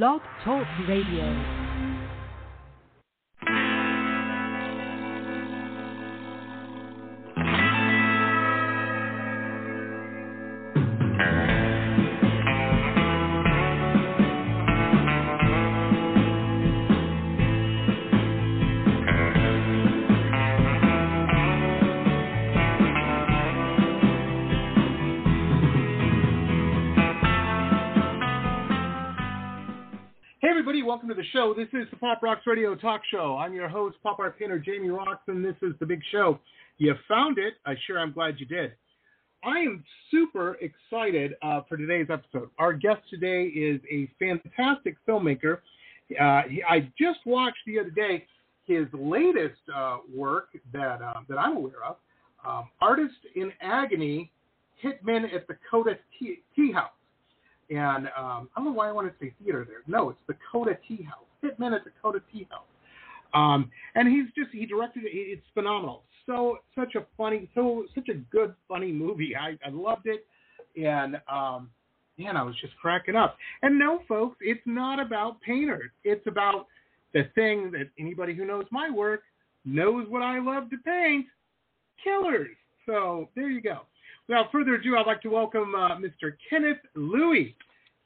Blog Talk Radio. Welcome to the show. This is the Pop Rocks Radio Talk Show. I'm your host, Pop Art Painter Jamie Roxx, and this is The Big Show. You found it. I'm glad you did. I am super excited for today's episode. Our guest today is a fantastic filmmaker. I just watched the other day his latest work that I'm aware of, Artists in Agony, Hitmen at the Coda Teahouse. And I don't know why I want to say theater there. No, it's the Coda Teahouse. Hitmen at the Coda Teahouse. And he directed it. It's phenomenal. Such a good, funny movie. I loved it. And, man, I was just cracking up. And no, folks, it's not about painters. It's about the thing that anybody who knows my work knows what I love to paint, killers. So there you go. Without further ado, I'd like to welcome Mr. Kenneth Lui.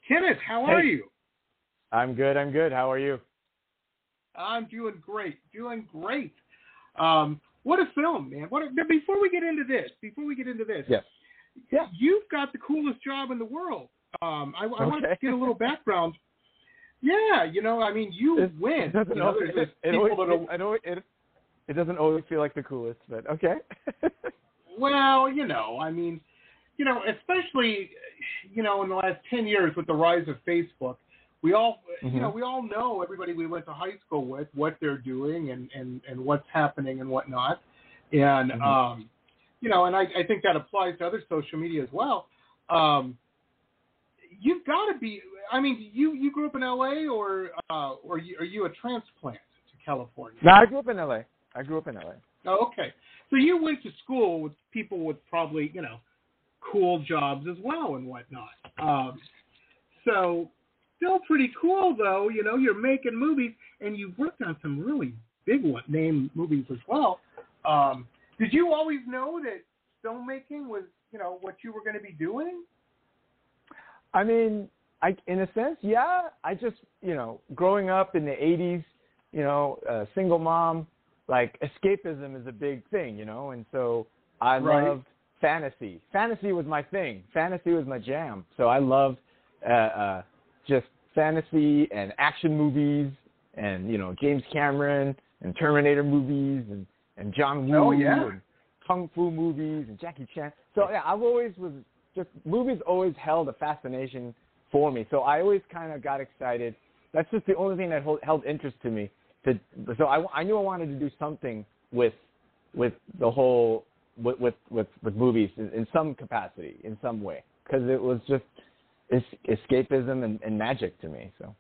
Kenneth, how are you? I'm good. How are you? I'm doing great. What a film, man. Before we get into this, yes. You've got the coolest job in the world. I wanted to get a little background. Yeah, you win. It doesn't always feel like the coolest, but okay. Well, especially, in the last 10 years with the rise of Facebook, we all, we all know everybody we went to high school with, what they're doing and what's happening and whatnot. And, I think that applies to other social media as well. You've got to be, you grew up in LA or are you a transplant to California? No, I grew up in LA. Oh, okay. So you went to school with people with probably, cool jobs as well and whatnot. So still pretty cool, though. You're making movies, and you've worked on some really big name movies as well. Did you always know that filmmaking was, what you were going to be doing? In a sense, yeah. I just, growing up in the 80s, single mom, like escapism is a big thing, and so I loved fantasy. Fantasy was my thing. Fantasy was my jam. So I loved just fantasy and action movies and, James Cameron and Terminator movies and John Woo and Kung Fu movies and Jackie Chan. So yeah, movies always held a fascination for me. So I always kind of got excited. That's just the only thing that held interest to me. So I knew I wanted to do something with movies in some capacity, in some way, because it was just escapism and magic to me. So,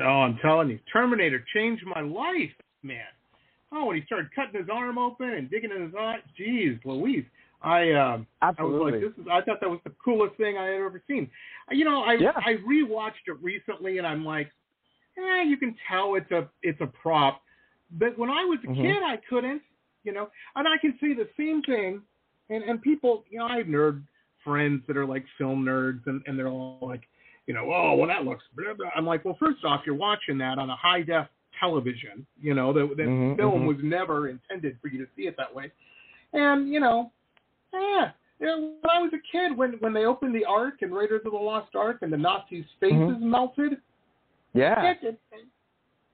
I'm telling you, Terminator changed my life, man. Oh, when he started cutting his arm open and digging in his eye, geez, Louise, absolutely. I was like, I thought that was the coolest thing I had ever seen. I rewatched it recently, and I'm like. You can tell it's a prop. But when I was a kid, I couldn't, And I can see the same thing. And people, I have nerd friends that are like film nerds, and they're all like, oh, well, that looks blah, blah. I'm like, well, first off, you're watching that on a high-def television. That film was never intended for you to see it that way. And, when I was a kid, when they opened the Ark and Raiders of the Lost Ark and the Nazis' faces melted, yeah, it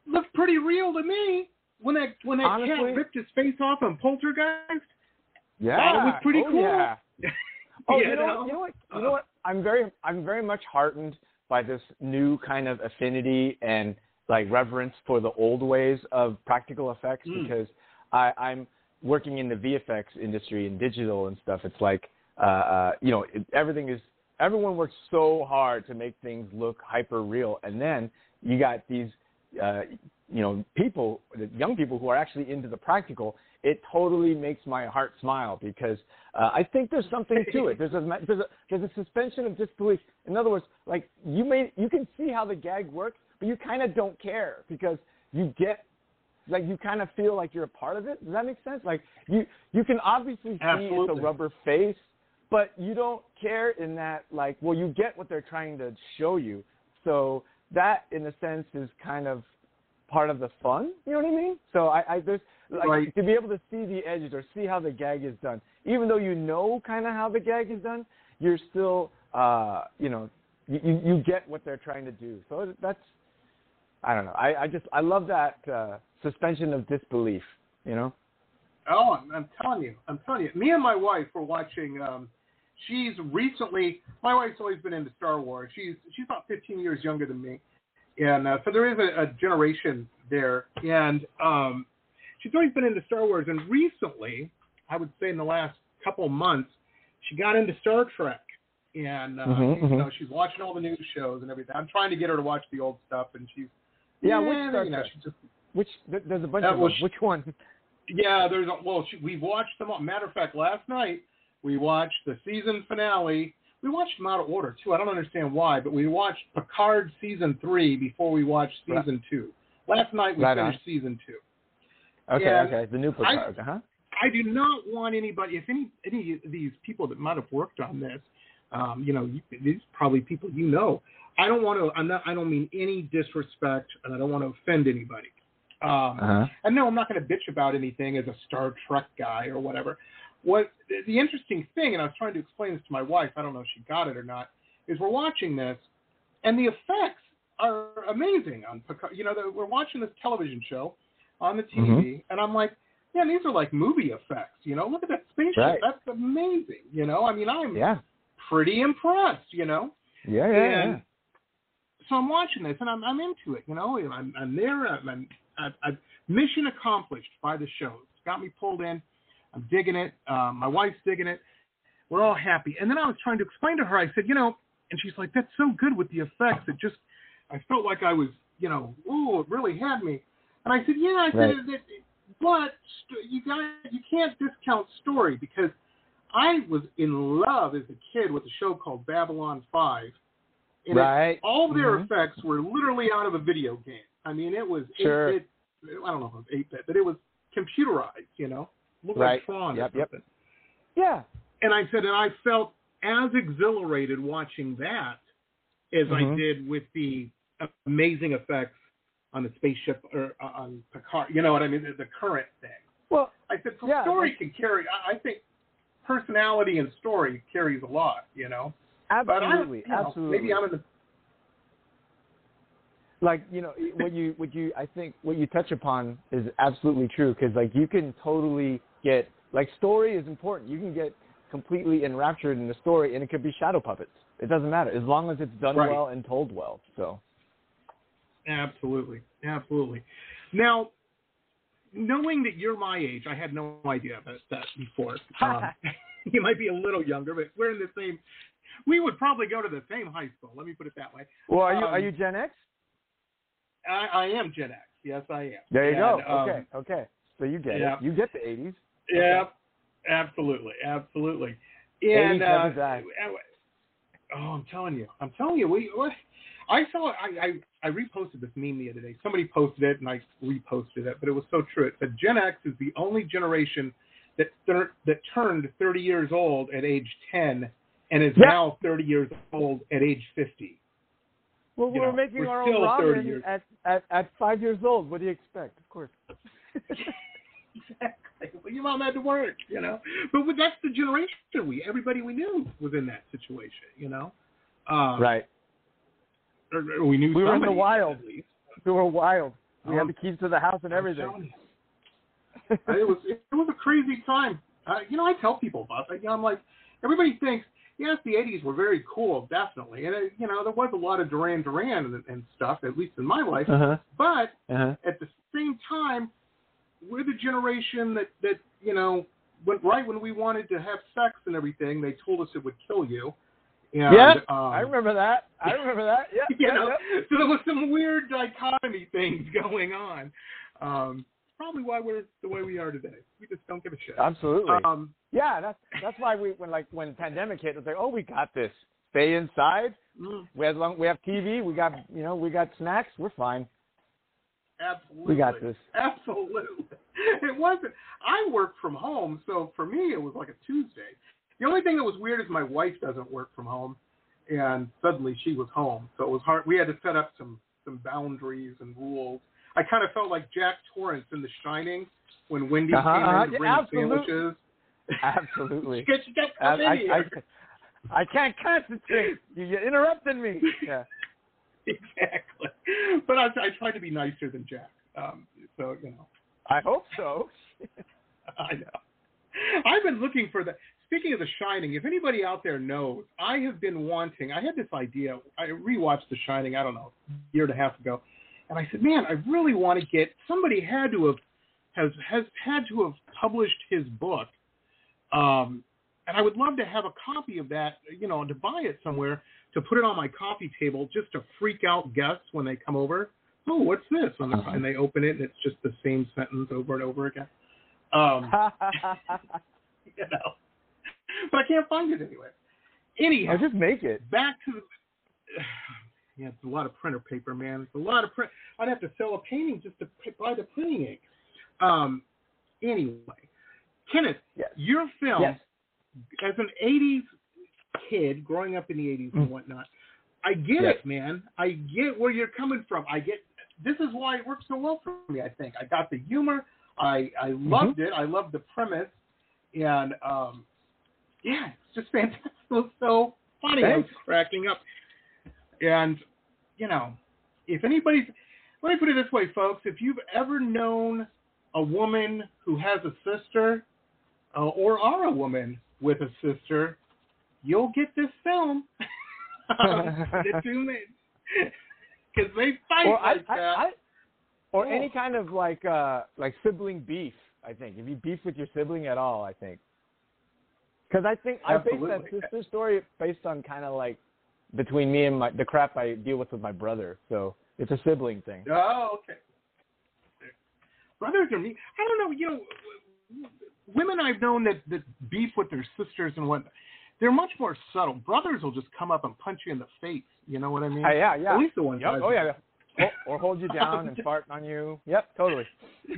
looked pretty real to me when that honestly, cat ripped his face off on Poltergeist. Yeah, it was pretty cool. Yeah. You know what? I'm very much heartened by this new kind of affinity and like reverence for the old ways of practical effects because I'm working in the VFX industry and digital and stuff. It's like everyone works so hard to make things look hyper real, and then you got these, young people who are actually into the practical, it totally makes my heart smile because I think there's something to it. There's a suspension of disbelief. In other words, like you can see how the gag works, but you kind of don't care because you get like you kind of feel like you're a part of it. Does that make sense? Like you can obviously see it's a rubber face, but you don't care in that like well you get what they're trying to show you. So that in a sense is kind of part of the fun, you know what I mean? So I there's like right. to be able to see the edges or see how the gag is done, even though you know kind of how the gag is done, you're still you know you get what they're trying to do. So that's I don't know. I love that suspension of disbelief, you know. Oh, I'm telling you. Me and my wife were watching. My wife's always been into Star Wars. She's about 15 years younger than me, and so there is a generation there. And she's always been into Star Wars. And recently, I would say in the last couple months, she got into Star Trek. And you know, she's watching all the new shows and everything. I'm trying to get her to watch the old stuff, and she's there's a bunch of them. Which one? Yeah, there's a, well, we watched them all. Matter of fact, last night we watched the season finale. We watched them out of order too. I don't understand why, but we watched Picard season 3 before we watched season 2. Last night we finished season 2. Okay, and the new Picard, I do not want anybody. If any of these people that might have worked on this. You know, these probably people you know. I don't want to. I don't mean any disrespect, and I don't want to offend anybody. And no, I'm not going to bitch about anything as a Star Trek guy or whatever. What the interesting thing, and I was trying to explain this to my wife. I don't know if she got it or not. Is we're watching this, and the effects are amazing. On you know, we're watching this television show on the TV, and I'm like, yeah, these are like movie effects. You know, look at that spaceship. Right. That's amazing. You know, I mean, pretty impressed, you know? Yeah. So I'm watching this, and I'm into it, you know? I'm there. I'm mission accomplished by the show. It's got me pulled in. I'm digging it. My wife's digging it. We're all happy. And then I was trying to explain to her, I said, you know, and she's like, that's so good with the effects. It just, I felt like I was, you know, ooh, it really had me. And I said, yeah, but you can't discount story because I was in love as a kid with a show called Babylon 5. And all their effects were literally out of a video game. I mean, it was 8-bit. I don't know if it was 8-bit, but it was computerized, you know? Looked like Tron or something. Yeah. And I said, and I felt as exhilarated watching that as I did with the amazing effects on the spaceship or on Picard. You know what I mean? The current thing. Well, I said, the story can carry, I think, personality and story carries a lot, you know? Absolutely, absolutely. Maybe I'm in the... Like, you know, I think what you touch upon is absolutely true because, like, you can totally get... Like, story is important. You can get completely enraptured in the story, and it could be shadow puppets. It doesn't matter as long as it's done well and told well, so... Absolutely. Now... Knowing that you're my age, I had no idea about that before. You might be a little younger, but we're in the same. We would probably go to the same high school. Let me put it that way. Well, are you Gen X? I am Gen X. Yes, I am. There you go. Okay. So you get it. You get the 80s. Yeah, absolutely. And 80s never died. I'm telling you. I reposted this meme the other day. Somebody posted it, and I reposted it, but it was so true. It said, Gen X is the only generation that turned 30 years old at age 10 and is now 30 years old at age 50. Well, we're making our own ramen at 5 years old. What do you expect? Of course. Exactly. Well, your mom had to work, you know. But that's the generation everybody we knew was in that situation, you know. Right. Or we knew we were in the wild. We were wild. We had the keys to the house and everything. It was a crazy time. You know, I tell people about that. You know, I'm like, everybody thinks, yes, the 80s were very cool, definitely. And, you know, there was a lot of Duran Duran and stuff, at least in my life. But at the same time, we're the generation that, you know, went right when we wanted to have sex and everything, they told us it would kill you. Yeah, I remember that. Yeah, you know, so there was some weird dichotomy things going on. probably why we're the way we are today. We just don't give a shit. Absolutely. Yeah, that's why we when the pandemic hit, it was like, oh, we got this. Stay inside. Mm. We have TV. We got we got snacks. We're fine. Absolutely. We got this. Absolutely. It wasn't. I worked from home, so for me it was like a Tuesday. The only thing that was weird is my wife doesn't work from home, and suddenly she was home, so it was hard. We had to set up some boundaries and rules. I kind of felt like Jack Torrance in The Shining when Wendy came in to bring sandwiches. Absolutely. She got come in here. I can't concentrate. You're interrupting me. Yeah. Exactly. But I tried to be nicer than Jack. I hope so. I know. I've been looking for that. Speaking of The Shining, if anybody out there knows, I have been wanting. I had this idea. I rewatched The Shining, I don't know, a year and a half ago. And I said, man, I really want to get somebody had to have published his book. And I would love to have a copy of that, to buy it somewhere, to put it on my coffee table just to freak out guests when they come over. Oh, what's this? And they open it, and it's just the same sentence over and over again. But I can't find it anywhere. Anyhow, just make it. Back to the... yeah, it's a lot of printer paper, man. It's a lot of print. I'd have to sell a painting just to buy the printing ink. Anyway, Kenneth, yes. Your film... Yes. As an 80s kid growing up in the 80s and whatnot, I get it, man. I get where you're coming from. This is why it worked so well for me, I think. I got the humor. I loved it. I loved the premise. And, it's just fantastic. It was so funny. Thanks. I was cracking up. And, if anybody's... Let me put it this way, folks. If you've ever known a woman who has a sister or are a woman... with a sister, you'll get this film. The 2 minutes. Because they fight that. Any kind of like sibling beef, I think. If you beef with your sibling at all, I think. Because I think I based that sister story based on kind of like between me and the crap I deal with my brother. So it's a sibling thing. Oh, okay. Brothers are mean. I don't know, women I've known that beef with their sisters and whatnot, they're much more subtle. Brothers will just come up and punch you in the face. You know what I mean? Yeah. At least the ones. Yep. Oh, yeah. Or hold you down and fart on you. Yep, totally.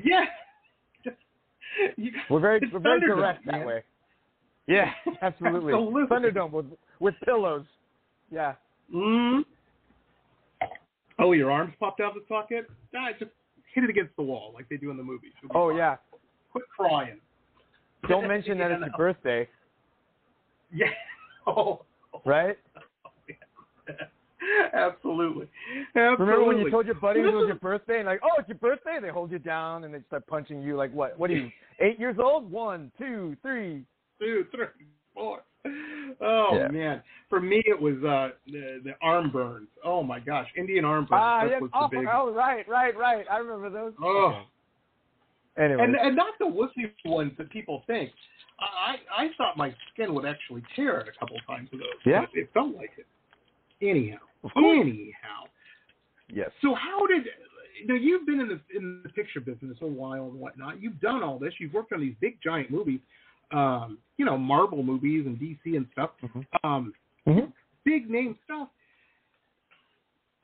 Yeah. We're very direct that way. Yeah, absolutely. Thunderdome with pillows. Yeah. Mm. Oh, your arms popped out of the socket? Nah, just hit it against the wall like they do in the movies. Oh, fine. Yeah. Quit crying. Don't mention that it's your birthday. Yeah. Oh. Right? Oh, yeah. Absolutely. Remember when you told your buddies it was your birthday and like, oh, it's your birthday? They hold you down and they start punching you like what? What are you, 8 years old? 1, 2, 3, 4. Oh, yeah. Man. For me, it was the arm burns. Oh, my gosh. Indian arm burns. Right. I remember those. Oh. Okay. Anyway. And not the wussy ones that people think. I thought my skin would actually tear it a couple times of those. Yeah. It felt like it. Anyhow. Yes. So how did you've been in the picture business a while and whatnot. You've done all this. You've worked on these big giant movies, Marvel movies and DC and stuff. Mm-hmm. Big name stuff.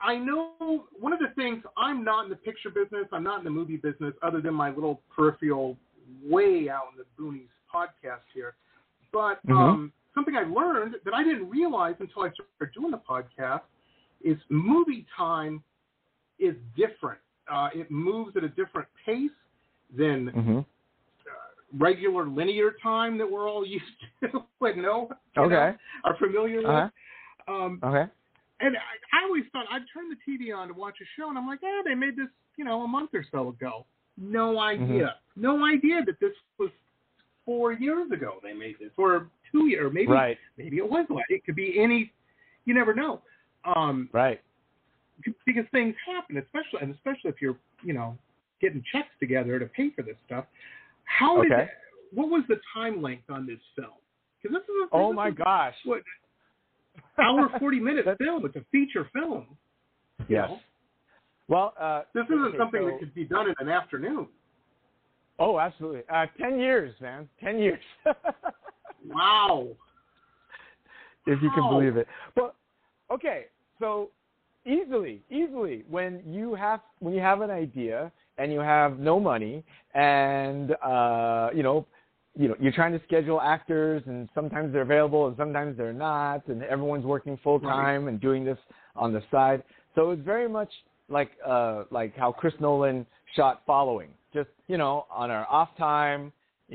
I know one of the things, I'm not in the picture business, I'm not in the movie business, other than my little peripheral way out in the boonies podcast here. But something I learned that I didn't realize until I started doing the podcast is movie time is different. It moves at a different pace than regular linear time that we're all used to and are familiar with. And I always thought I'd turn the TV on to watch a show, and I'm like, they made this, a month or so ago. No idea. Mm-hmm. No idea that this was 4 years ago they made this, or 2 years. Maybe it was. It could be any. You never know. Right. Because things happen, especially if you're, getting checks together to pay for this stuff. What was the time length on this film? Because this is gosh. What, hour 40 minute film. It's a feature film. Yes. Well, this isn't something that could be done in an afternoon. Oh, absolutely. 10 years, man. 10 years. Wow. If you can believe it. But okay, so easily, when you have an idea and you have no money and you're trying to schedule actors, and sometimes they're available and sometimes they're not, and everyone's working full time and doing this on the side. So it's very much like how Chris Nolan shot Following. Just, on our off time,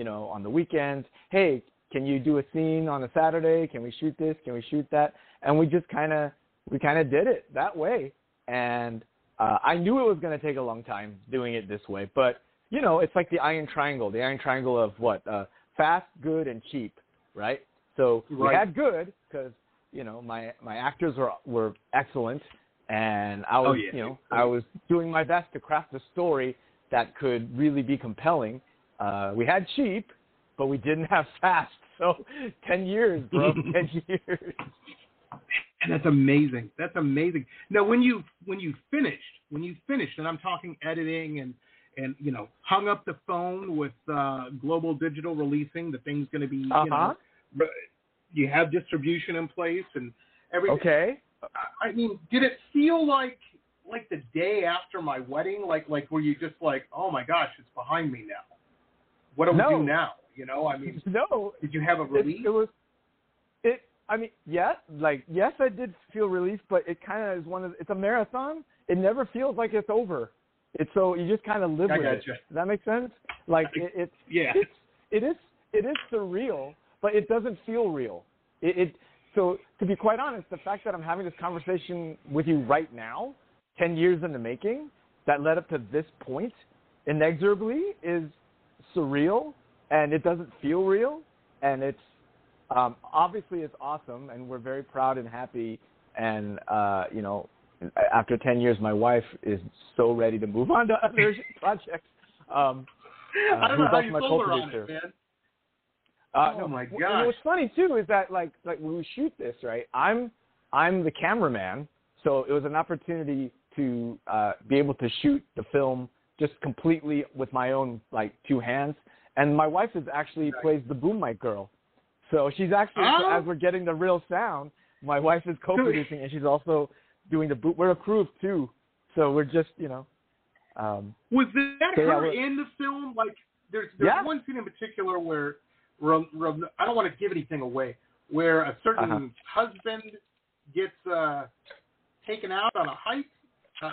on the weekends, hey, can you do a scene on a Saturday? Can we shoot this? Can we shoot that? And we just kind of did it that way. And I knew it was going to take a long time doing it this way. But, it's like the iron triangle of what? Fast, good, and cheap, right? So we had good because, my actors were excellent. And I was, I was doing my best to craft a story that could really be compelling. We had cheap, but we didn't have fast. So 10 years, bro, 10 years. And that's amazing. That's amazing. Now, when you finished, and I'm talking editing and hung up the phone with Global Digital Releasing, the thing's going to be, you have distribution in place and everything. Okay. I mean, did it feel like the day after my wedding, like were you just like, oh my gosh, it's behind me now? What do we do now? No. Did you have a relief? Yes, I did feel relief, but it kind of is it's a marathon. It never feels like it's over. So you just kind of live with it. Does that make sense? It is surreal, but it doesn't feel real. So to be quite honest, the fact that I'm having this conversation with you right now, 10 years in the making, that led up to this point inexorably is surreal, and it doesn't feel real. And it's obviously it's awesome, and we're very proud and happy. And, after 10 years, my wife is so ready to move on to other projects. I don't know how you sold her on it, man. Oh my gosh! And what's funny too is that like when we shoot this, right? I'm the cameraman, so it was an opportunity to be able to shoot the film just completely with my own two hands. And my wife is actually plays the boom mic girl, so she's actually as we're getting the real sound, my wife is co-producing and she's also doing the boom. We're a crew of two, so we're just was that her in the film? Like there's one scene in particular where. I don't want to give anything away, where a certain husband gets taken out on a hike.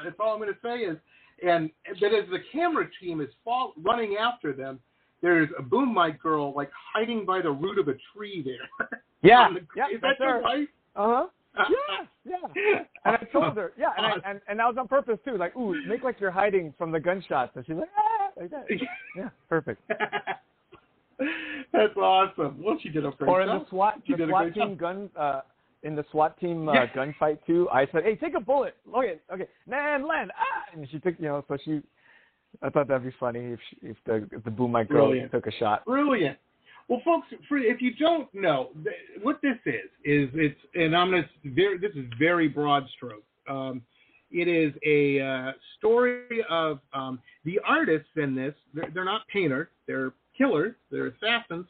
That's all I'm going to say is, and that as the camera team is running after them, there's a boom mic girl hiding by the root of a tree there. Yeah, is that your wife? Yeah. And I told her, and that was on purpose too. Like, ooh, make like you're hiding from the gunshots, and she's like, ah, like that. Yeah, perfect. That's awesome. Well, she did a great job. Or in the SWAT team gunfight too. I said, "Hey, take a bullet. Okay, man, land." Ah, and she took. So she. I thought that'd be funny if the boom mic girl took a shot. Brilliant. Well, folks, if you don't know what this is it's, and I'm gonna. This is very broad stroke. It is a story of the artists in this. They're not painters. They're killers, they're assassins,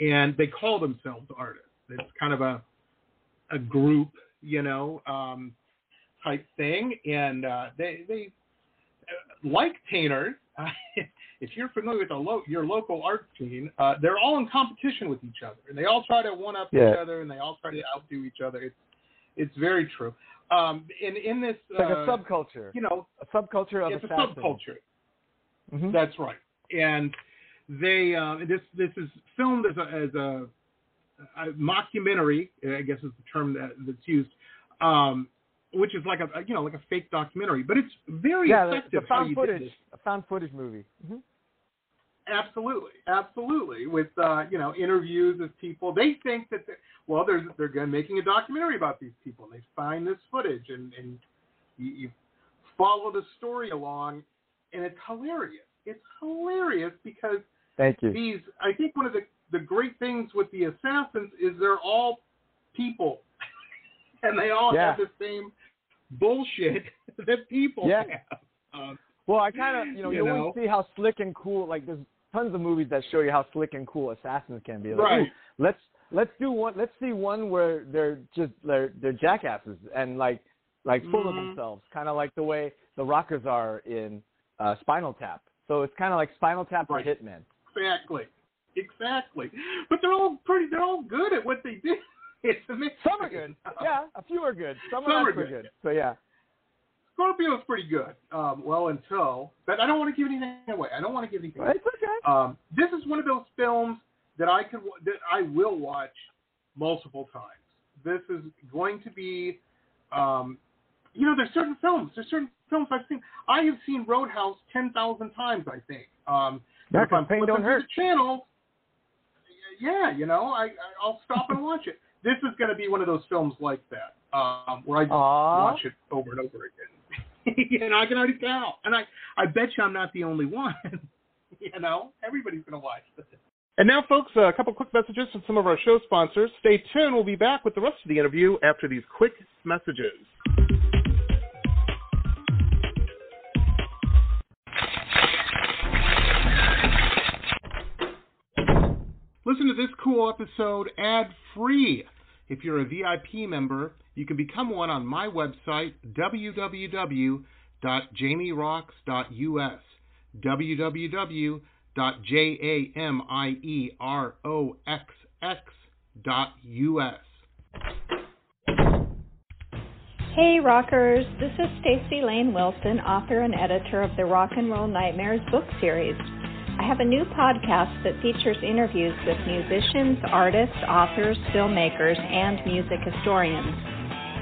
and they call themselves artists. It's kind of a group, type thing, and they like painters. If you're familiar with your local art scene, they're all in competition with each other, and they all try to one up each other, and they all try to outdo each other. It's very true. And in this, it's like a subculture, a subculture of assassins. It's a subculture. Mm-hmm. That's right, and. They this is filmed as a mockumentary, I guess is the term that's used, which is like a fake documentary, but it's very effective. A found footage movie. Mm-hmm. Absolutely. With interviews with people, they think that they're making a documentary about these people. They find this footage and you follow the story along, and it's hilarious. It's hilarious because. Thank you. I think one of the great things with the assassins is they're all people, and they all have the same bullshit that people have. Well, I kind of you always see how slick and cool like this tons of movies that show you how slick and cool assassins can be. Like, right. Let's see one where they're jackasses and like full of themselves, kind of like the way the rockers are in Spinal Tap. So it's kind of like Spinal Tap or Hitmen. Exactly. But they're all good at what they do. Some are good. Yeah, a few are good. Some are not so good. So yeah. Scorpio's pretty good. But I don't want to give anything away. It's okay. This is one of those films that I will watch multiple times. This is going to be, There's certain films I've seen. I have seen Roadhouse 10,000 times, I think. If I'm flipping through the channel, I'll stop and watch it. This is going to be one of those films like that, where I just watch it over and over again. And I can already tell. And I bet you I'm not the only one. Everybody's going to watch this. And now, folks, a couple quick messages from some of our show sponsors. Stay tuned. We'll be back with the rest of the interview after these quick messages. Listen to this cool episode ad-free. If you're a VIP member, you can become one on my website, www.jamieroxx.us, www.jamieroxx.us. Hey, rockers. This is Stacy Lane Wilson, author and editor of the Rock and Roll Nightmares book series. I have a new podcast that features interviews with musicians, artists, authors, filmmakers, and music historians.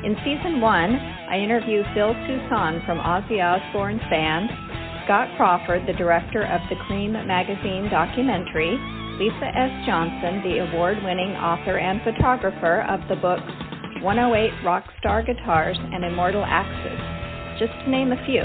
In Season 1, I interview Phil Toussaint from Ozzy Osbourne's band, Scott Crawford, the director of the Cream magazine documentary, Lisa S. Johnson, the award-winning author and photographer of the books 108 Rockstar Guitars and Immortal Axes, just to name a few.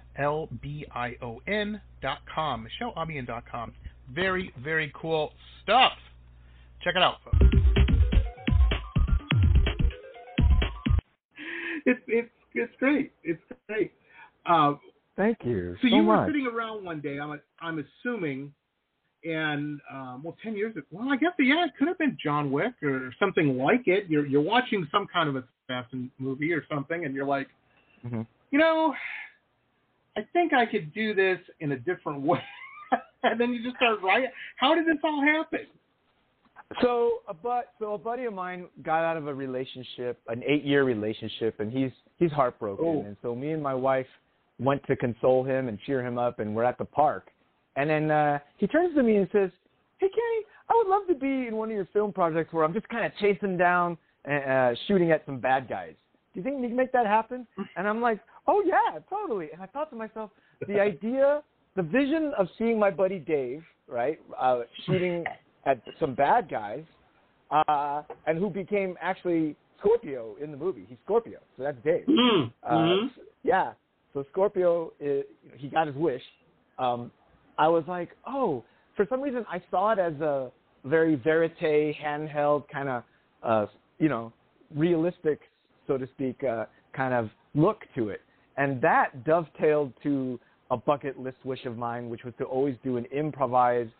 MichelleAlbion.com. Very, very cool stuff. Check it out, folks. It's great. It's great. Thank you. So you were sitting around one day, I'm assuming, and 10 years ago. Well, I guess it could have been John Wick or something like it. You're watching some kind of a assassin movie or something, and you're like, mm-hmm. I think I could do this in a different way. And then you just start writing. How did this all happen? So a buddy of mine got out of a relationship, an 8-year relationship, and he's heartbroken. Oh. And so me and my wife went to console him and cheer him up, and we're at the park. And then he turns to me and says, "Hey, Kenny, I would love to be in one of your film projects where I'm just kind of chasing down and shooting at some bad guys. Do you think you can make that happen? And I'm like, oh, yeah, totally. And I thought to myself, the idea, the vision of seeing my buddy Dave, right, shooting at some bad guys, and who became actually Scorpio in the movie. He's Scorpio, so that's Dave. Mm-hmm. Yeah, so Scorpio, he got his wish. I was like, oh, for some reason I saw it as a very verite, handheld kind of, realistic, so to speak, kind of look to it. And that dovetailed to a bucket list wish of mine, which was to always do an improvised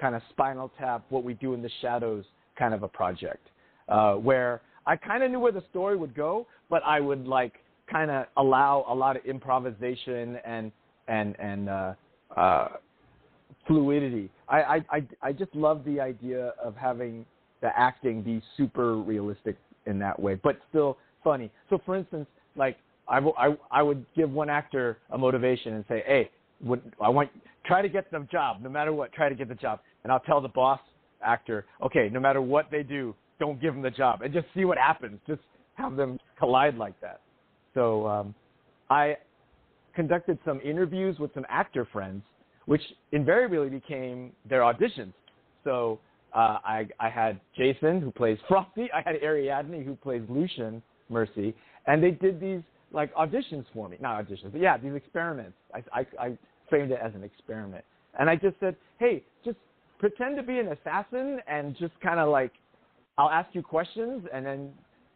kind of Spinal Tap, What We Do in the Shadows kind of a project, where I kind of knew where the story would go, but I would like kind of allow a lot of improvisation and fluidity. I just love the idea of having the acting be super realistic in that way, but still funny. So for instance, like I would give one actor a motivation and say, hey, try to get the job, no matter what, try to get the job. And I'll tell the boss actor, okay, no matter what they do, don't give them the job, and just see what happens. Just have them collide like that. So I conducted some interviews with some actor friends, which invariably became their auditions. So I had Jason, who plays Frosty. I had Ariadne, who plays Lucian Mercy. And they did these like auditions for me. Not auditions, but yeah, these experiments. I framed it as an experiment. And I just said, hey, just pretend to be an assassin and just kind of like, I'll ask you questions, and then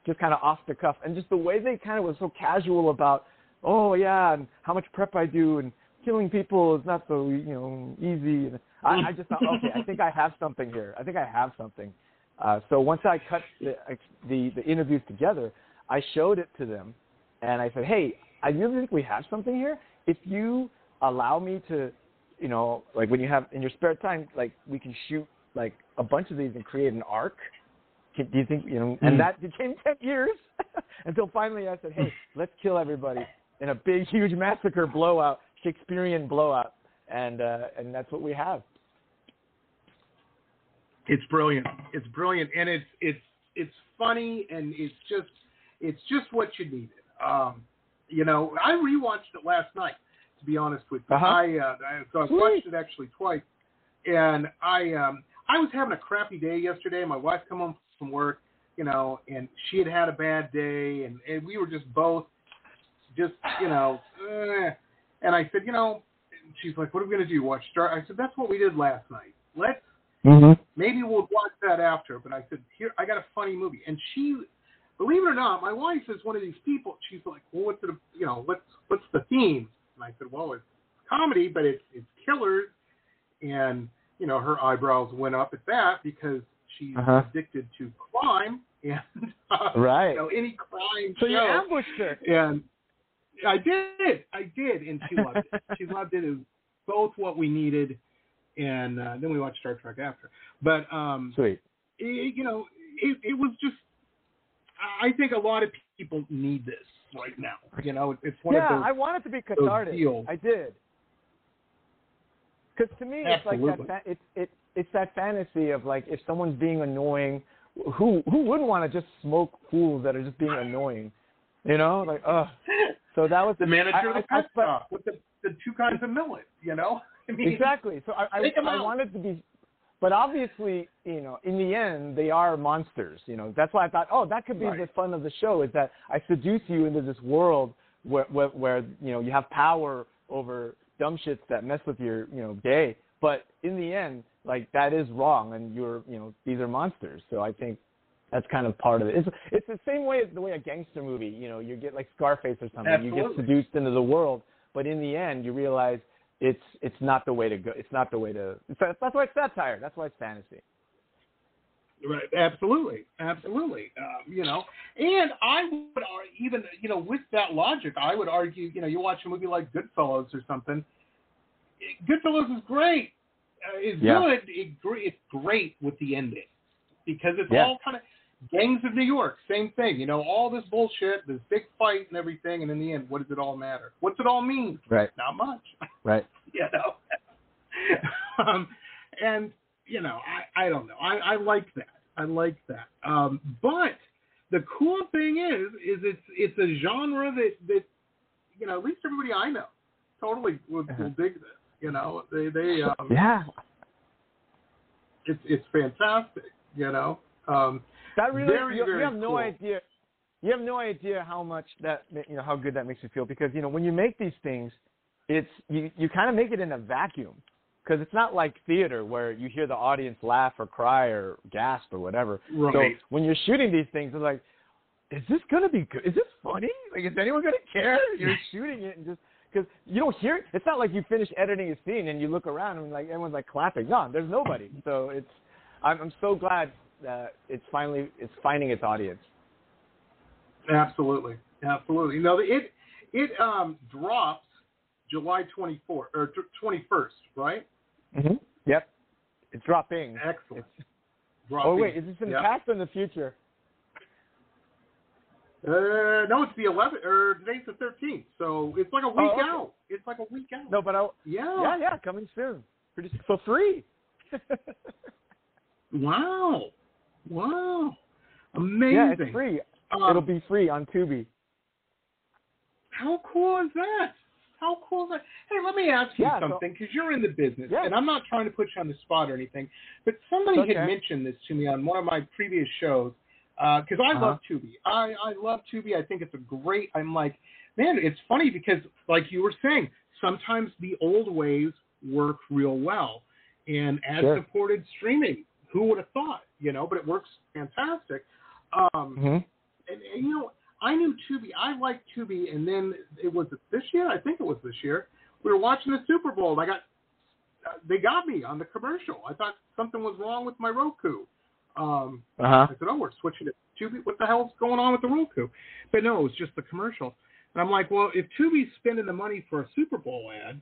just kind of off the cuff. And just the way they kind of was so casual about, oh, yeah, and how much prep I do, and killing people is not so, easy. And I just thought, okay, I think I have something here. I think I have something. So once I cut the interviews together, I showed it to them, and I said, hey, I really think we have something here. If you allow me to, like when you have in your spare time, like we can shoot like a bunch of these and create an arc. Do you think, and that became 10 years. Until finally I said, hey, let's kill everybody in a big, huge massacre blowout, Shakespearean blowout. And that's what we have. It's brilliant. It's brilliant. And it's funny. And it's just what you needed. I rewatched it last night, to be honest with you. Uh-huh. I watched it actually twice. And I was having a crappy day yesterday. My wife came home from work, and she had a bad day, and we were just both just, and I said, she's like, what are we going to do, watch Star? I said, that's what we did last night. Let's, maybe we'll watch that after, but I said, here, I got a funny movie. And she, believe it or not, my wife is one of these people, she's like, well, what's the theme? And I said, well, it's comedy, but it's killers, and, her eyebrows went up at that because she's addicted to crime and right. Any crime. So you ambushed her. And I did. And she loved it. She loved it. It was both what we needed. And then we watched Star Trek after. But, sweet. It was just, I think a lot of people need this right now. It's one of those. Yeah, I want it to be cathartic. I did. Because to me, absolutely. It's like it's that fantasy of like if someone's being annoying, who wouldn't want to just smoke fools that are just being annoying, Like so that was the manager of the pet shop with the two kinds of millet, Exactly. So I wanted to be, but obviously, in the end they are monsters, That's why I thought, that could be right. The fun of the show is that I seduce you into this world where you have power over dumb shits that mess with your, day. But in the end, like that is wrong, and you're, these are monsters. So I think that's kind of part of it. It's the same way as the way a gangster movie, you get like Scarface or something. Absolutely. You get seduced into the world, but in the end, you realize it's not the way to go. It's not the way to. That's why it's satire. That's why it's fantasy. Right. Absolutely. Absolutely. And I would even, with that logic, I would argue, you watch a movie like Goodfellas or something. Goodfellas is great. It's good. It's great with the ending because it's all kind of gangs of New York. Same thing. All this bullshit, this big fight and everything. And in the end, what does it all matter? What's it all mean? Right. Not much. Right. And you know, I don't know. I like that. I like that. But the cool thing is it's a genre that you know, at least everybody I know totally will dig this. You know, they yeah. It's fantastic. You know, that really very, you, very you have cool. no idea. You have no idea how much that, you know, how good that makes you feel, because, you know, when you make these things, it's you kind of make it in a vacuum, because it's not like theater where you hear the audience laugh or cry or gasp or whatever. Right. So when you're shooting these things, it's like, is this going to be good? Is this funny? Like, is anyone going to care? You're shooting it and just because you don't hear it. It's not like you finish editing a scene and you look around and like everyone's like clapping. No, there's nobody. So it's I'm so glad that it's finding its audience. Absolutely, absolutely. You know, it drops July 24th or 21st, right? Mm-hmm. Yep, it's dropping. Excellent. It's dropping. Oh wait, is this in the past or in the future? No, it's the 11th or today's the 13th, so it's like a week out. It's like a week out. No, but yeah, coming soon. Pretty soon. For free. Wow, amazing. Yeah, it's free. It'll be free on Tubi. How cool is that? Hey, let me ask you something, because you're in the business, and I'm not trying to put you on the spot or anything, but somebody had mentioned this to me on one of my previous shows, because I love Tubi. I love Tubi. I think it's a great – I'm like, man, it's funny because, like you were saying, sometimes the old ways work real well, and ad-supported streaming, who would have thought, you know, but it works fantastic. And, you know, I knew Tubi. I liked Tubi. And then it was this year. I think it was this year. We were watching the Super Bowl. And they got me on the commercial. I thought something was wrong with my Roku. I said, oh, we're switching to Tubi. What the hell's going on with the Roku? But no, it was just the commercial. And I'm like, well, if Tubi's spending the money for a Super Bowl ad,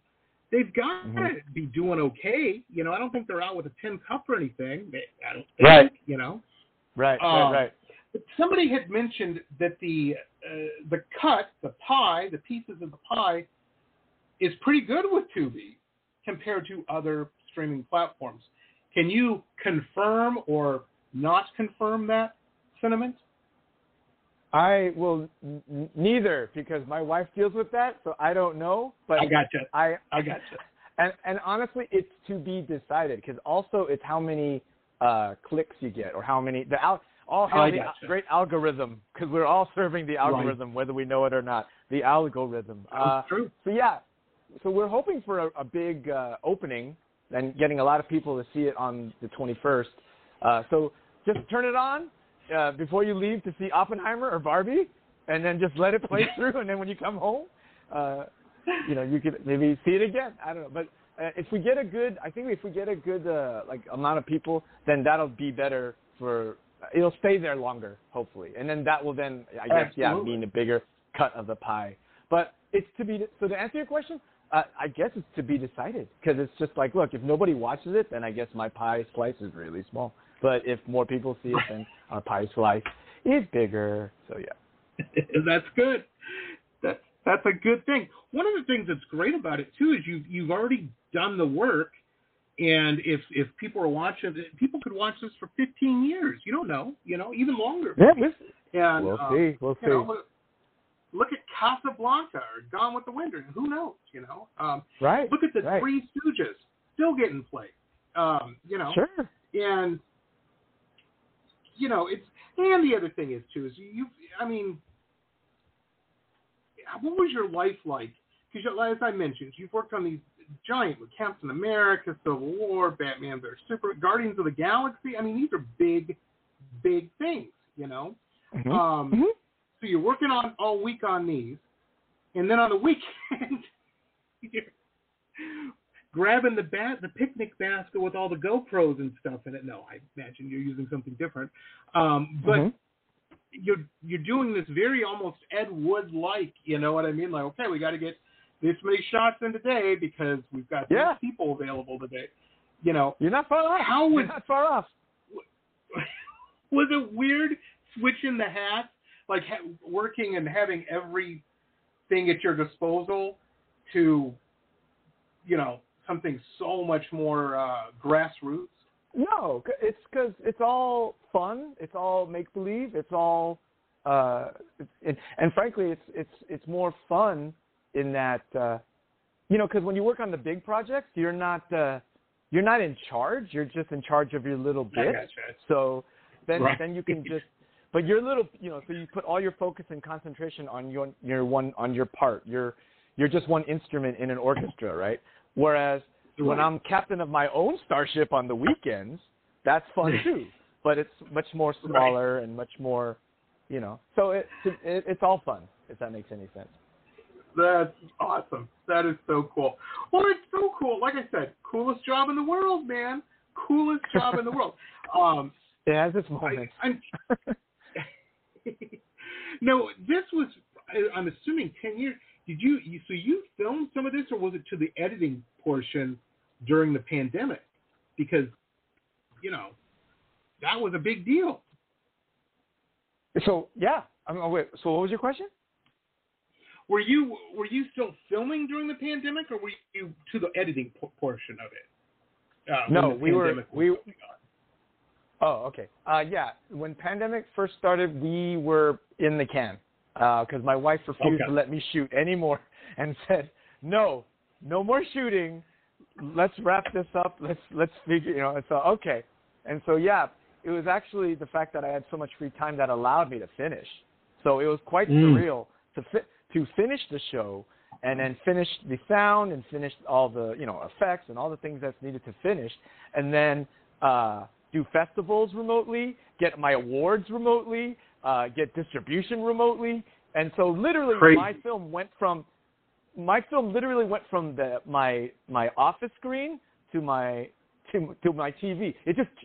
they've got to be doing okay. You know, I don't think they're out with a tin cup or anything. I don't think, you know. Right. But somebody had mentioned that the cut, the pie, the pieces of the pie, is pretty good with Tubi compared to other streaming platforms. Can you confirm or not confirm that sentiment? I will neither, because my wife deals with that, so I don't know. But I gotcha. And honestly, it's to be decided, because also it's how many clicks you get or how many all have a great algorithm, because we're all serving the algorithm, whether we know it or not. The algorithm. That's true. So, so we're hoping for a big opening and getting a lot of people to see it on the 21st. So just turn it on before you leave to see Oppenheimer or Barbie, and then just let it play through. And then when you come home, you know, you could maybe see it again. I don't know. But if we get a good like amount of people, then that'll be better for – it'll stay there longer, hopefully. And then that will then, I guess, mean a bigger cut of the pie. But it's to be – so to answer your question, I guess it's to be decided, because it's just like, look, if nobody watches it, then I guess my pie slice is really small. But if more people see it, then our pie slice is bigger. So, yeah. That's good. That's a good thing. One of the things that's great about it, too, is you've already done the work. And if people are watching, people could watch this for 15 years. You don't know, you know, even longer. Yeah, and, we'll see. You know, look at Casablanca or Gone with the Wind. Who knows, you know? Look at the Three Stooges, still getting played. You know. Sure. And you know, and the other thing is too is what was your life like? Because as I mentioned, you've worked on these. Giant with Captain America, Civil War, Batman vs. Superman, Guardians of the Galaxy. I mean, these are big, big things, you know? So you're working on all week on these, and then on the weekend, you're grabbing the picnic basket with all the GoPros and stuff in it. No, I imagine you're using something different. But you're doing this very almost Ed Wood-like, you know what I mean? Like, okay, we got to get this many shots in today because we've got these people available today. You know, you're not far off. You're not far off. Was it weird switching the hats, like working and having everything at your disposal to, you know, something so much more grassroots No, it's because it's all fun. It's all make believe. It's all, and frankly, it's more fun in that, you know, because when you work on the big projects, you're not in charge. You're just in charge of your little bit. I gotcha. So then right. then you can just, but your little, you know, so you put all your focus and concentration on your one on your part. You're just one instrument in an orchestra, right? Whereas when I'm captain of my own starship on the weekends, that's fun too. But it's much more smaller right. and much more, you know. So it's all fun, if that makes any sense. That's awesome. That is so cool. Well, it's so cool. Like I said, coolest job in the world, man. Coolest job in the world. It has its moments. No, this was, I'm assuming, 10 years. Did you? So you filmed some of this, or was it to the editing portion during the pandemic? Because, you know, that was a big deal. So yeah. Wait, so what was your question? Were you still filming during the pandemic, or were you to the editing portion of it? No, we were. Oh, okay. Yeah, when pandemic first started, we were in the can. Because my wife refused to let me shoot anymore and said, no more shooting. Let's wrap this up. Let's figure, you know, and so, okay. And so, yeah, it was actually the fact that I had so much free time that allowed me to finish. So it was quite surreal to finish the show and then finish the sound and finish all the, you know, effects and all the things that's needed to finish. And then do festivals remotely, get my awards remotely, get distribution remotely, and so literally Crazy. my film literally went from my office screen to my TV.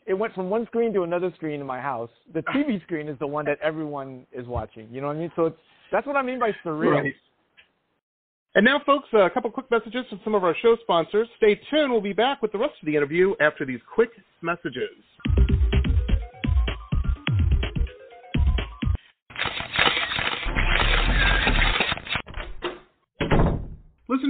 It went from one screen to another screen in my house. The TV screen is the one that everyone is watching. You know what I mean? So that's what I mean by surreal. Right. And now, folks, a couple quick messages from some of our show sponsors. Stay tuned. We'll be back with the rest of the interview after these quick messages. Listen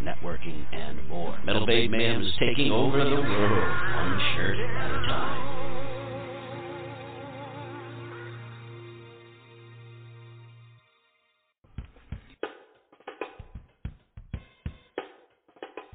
networking, and more. Metal Babe Mayhem is taking over the world, one shirt at a time.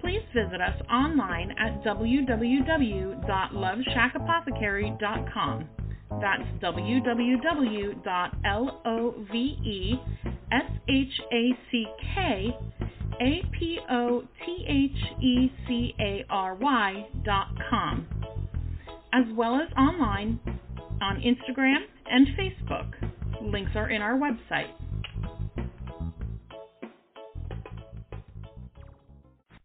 Please visit us online at www.loveshackapothecary.com. That's www.loveshackapothecary.com, as well as online on Instagram and Facebook. Links are in our website.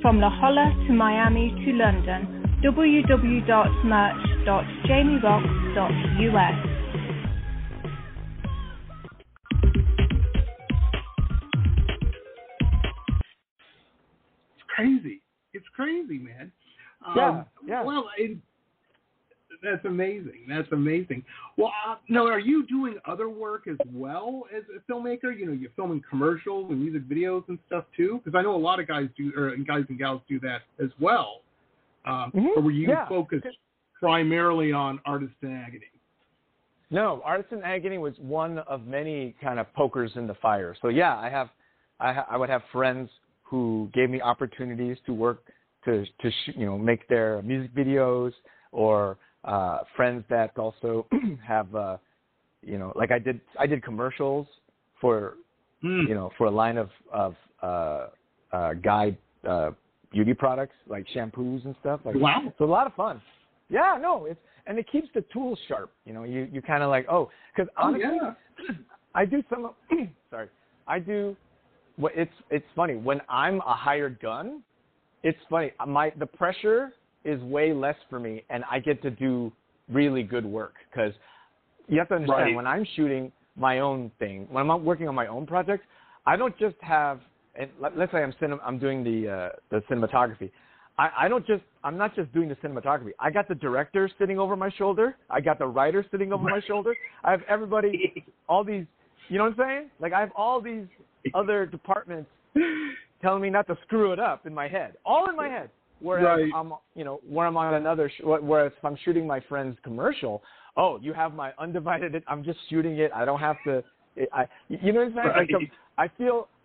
From La Jolla to Miami to London, www.merch.jamieroxx.us. It's crazy. It's crazy, man. Yeah. Well, that's amazing. Well, now, are you doing other work as well as a filmmaker? You know, you're filming commercials and music videos and stuff too? Because I know a lot of guys do, or guys and gals do that as well. Or were you focused primarily on Artists in Agony? No, Artists in Agony was one of many kind of pokers in the fire. So yeah, I would have friends who gave me opportunities to work to make their music videos, or friends that also have, like I did commercials for, for a line of guy beauty products, like shampoos and stuff. Like, wow. It's a lot of fun. Yeah, no, and it keeps the tools sharp. You know, you kind of like, because honestly, I do well, it's funny. When I'm a hired gun, it's funny. The pressure is way less for me, and I get to do really good work, because you have to understand, When I'm shooting my own thing, when I'm working on my own project, I don't just have, and let's say I'm doing the cinematography. I'm not just doing the cinematography. I got the director sitting over my shoulder. I got the writer sitting over my shoulder. I have everybody, all these, you know what I'm saying? Like, I have all these other departments telling me not to screw it up in my head, all in my head. Whereas whereas if I'm shooting my friend's commercial, you have my undivided. I'm just shooting it. I don't have to. You know what I'm saying? Right. Like,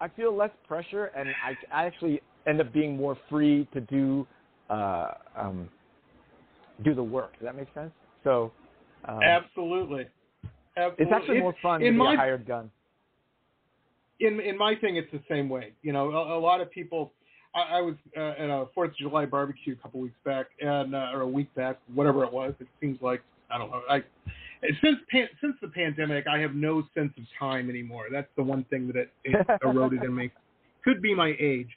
I feel less pressure, and I actually end up being more free to do the work. Does that make sense? So absolutely, it's actually more fun to be a hired gun. In my thing, it's the same way. You know, a lot of people. I was at a 4th of July barbecue a couple weeks back, or a week back, whatever it was. It seems like, I don't know. Since the pandemic, I have no sense of time anymore. That's the one thing that it eroded in me. Could be my age.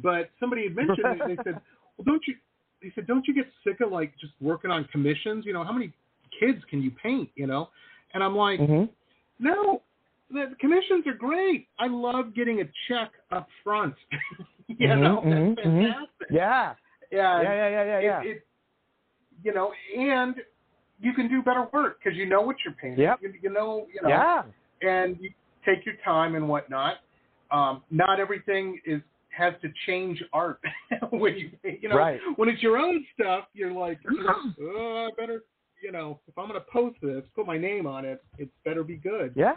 But somebody had mentioned it, and they said, well, don't you get sick of, like, just working on commissions? You know, how many kids can you paint, you know? And I'm like, no. The commissions are great. I love getting a check up front. That's fantastic. Yeah. And you can do better work because you know what you're paying. Yep. You know. Yeah. And you take your time and whatnot. Not everything has to change art when you know when it's your own stuff. You're like, I better. You know, if I'm going to post this, put my name on it, it's better be good. Yeah,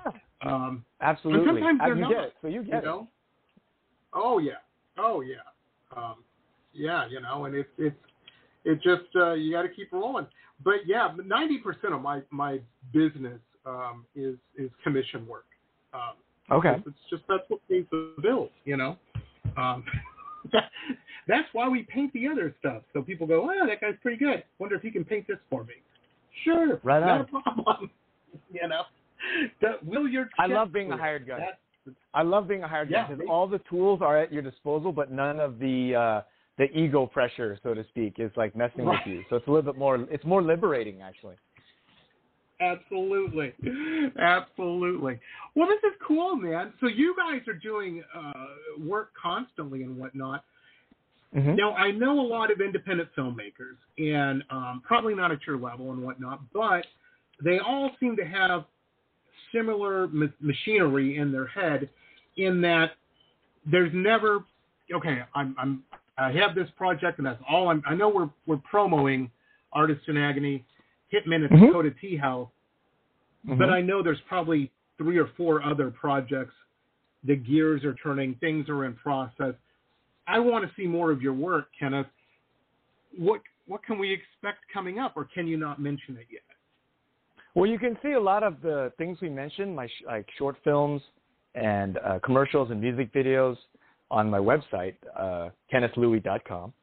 absolutely. But sometimes they're not. You get it. Oh yeah. And it's just you got to keep rolling. But yeah, 90% of my business is commission work. Okay. It's just that's what pays the bills. You know. That's why we paint the other stuff. So people go, oh, that guy's pretty good. Wonder if he can paint this for me. Sure, right on. Not a problem. Will your I love being a hired gun. I love being a hired gun because all the tools are at your disposal, but none of the ego pressure, so to speak, is like messing with you. So it's a little bit more. It's more liberating, actually. Absolutely. Absolutely. Well, this is cool, man. So you guys are doing work constantly and whatnot. Mm-hmm. Now, I know a lot of independent filmmakers, and probably not at your level and whatnot, but they all seem to have similar machinery in their head in that there's never, okay, I have this project, and that's all I know. We're promoting Artists in Agony, Hitmen at the Coda Teahouse, but I know there's probably 3 or 4 other projects. The gears are turning, things are in process. I want to see more of your work, Kenneth. What can we expect coming up, or can you not mention it yet? Well, you can see a lot of the things we mentioned, like short films and commercials and music videos, on my website, KennethLui.com.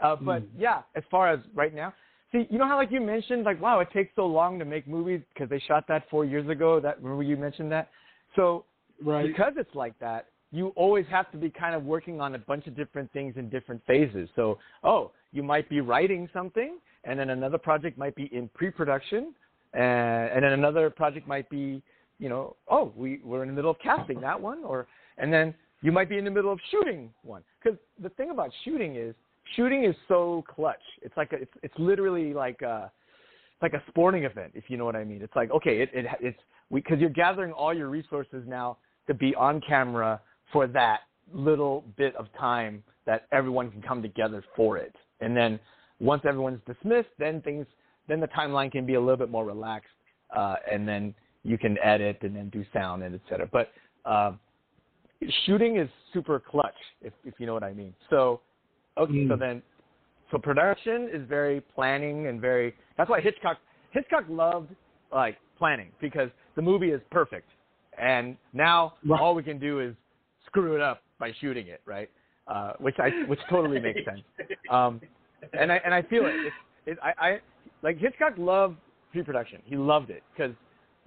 But yeah, as far as right now, see, you know how like you mentioned, like, wow, it takes so long to make movies because they shot that 4 years ago. That remember you mentioned that. So because it's like that, you always have to be kind of working on a bunch of different things in different phases. So, you might be writing something, and then another project might be in pre-production, and then another project might be, you know, we're in the middle of casting that one, and then you might be in the middle of shooting one. Because the thing about shooting is so clutch. It's like it's literally like a sporting event, if you know what I mean. It's like, okay, because you're gathering all your resources now to be on camera for that little bit of time that everyone can come together for it. And then once everyone's dismissed, then the timeline can be a little bit more relaxed, and then you can edit and then do sound and et cetera. But shooting is super clutch, if you know what I mean. So, so production is very planning and very. That's why Hitchcock loved like planning, because the movie is perfect, and now all we can do is screw it up by shooting it, right? Which totally makes sense. And I feel it. I like Hitchcock loved pre-production. He loved it because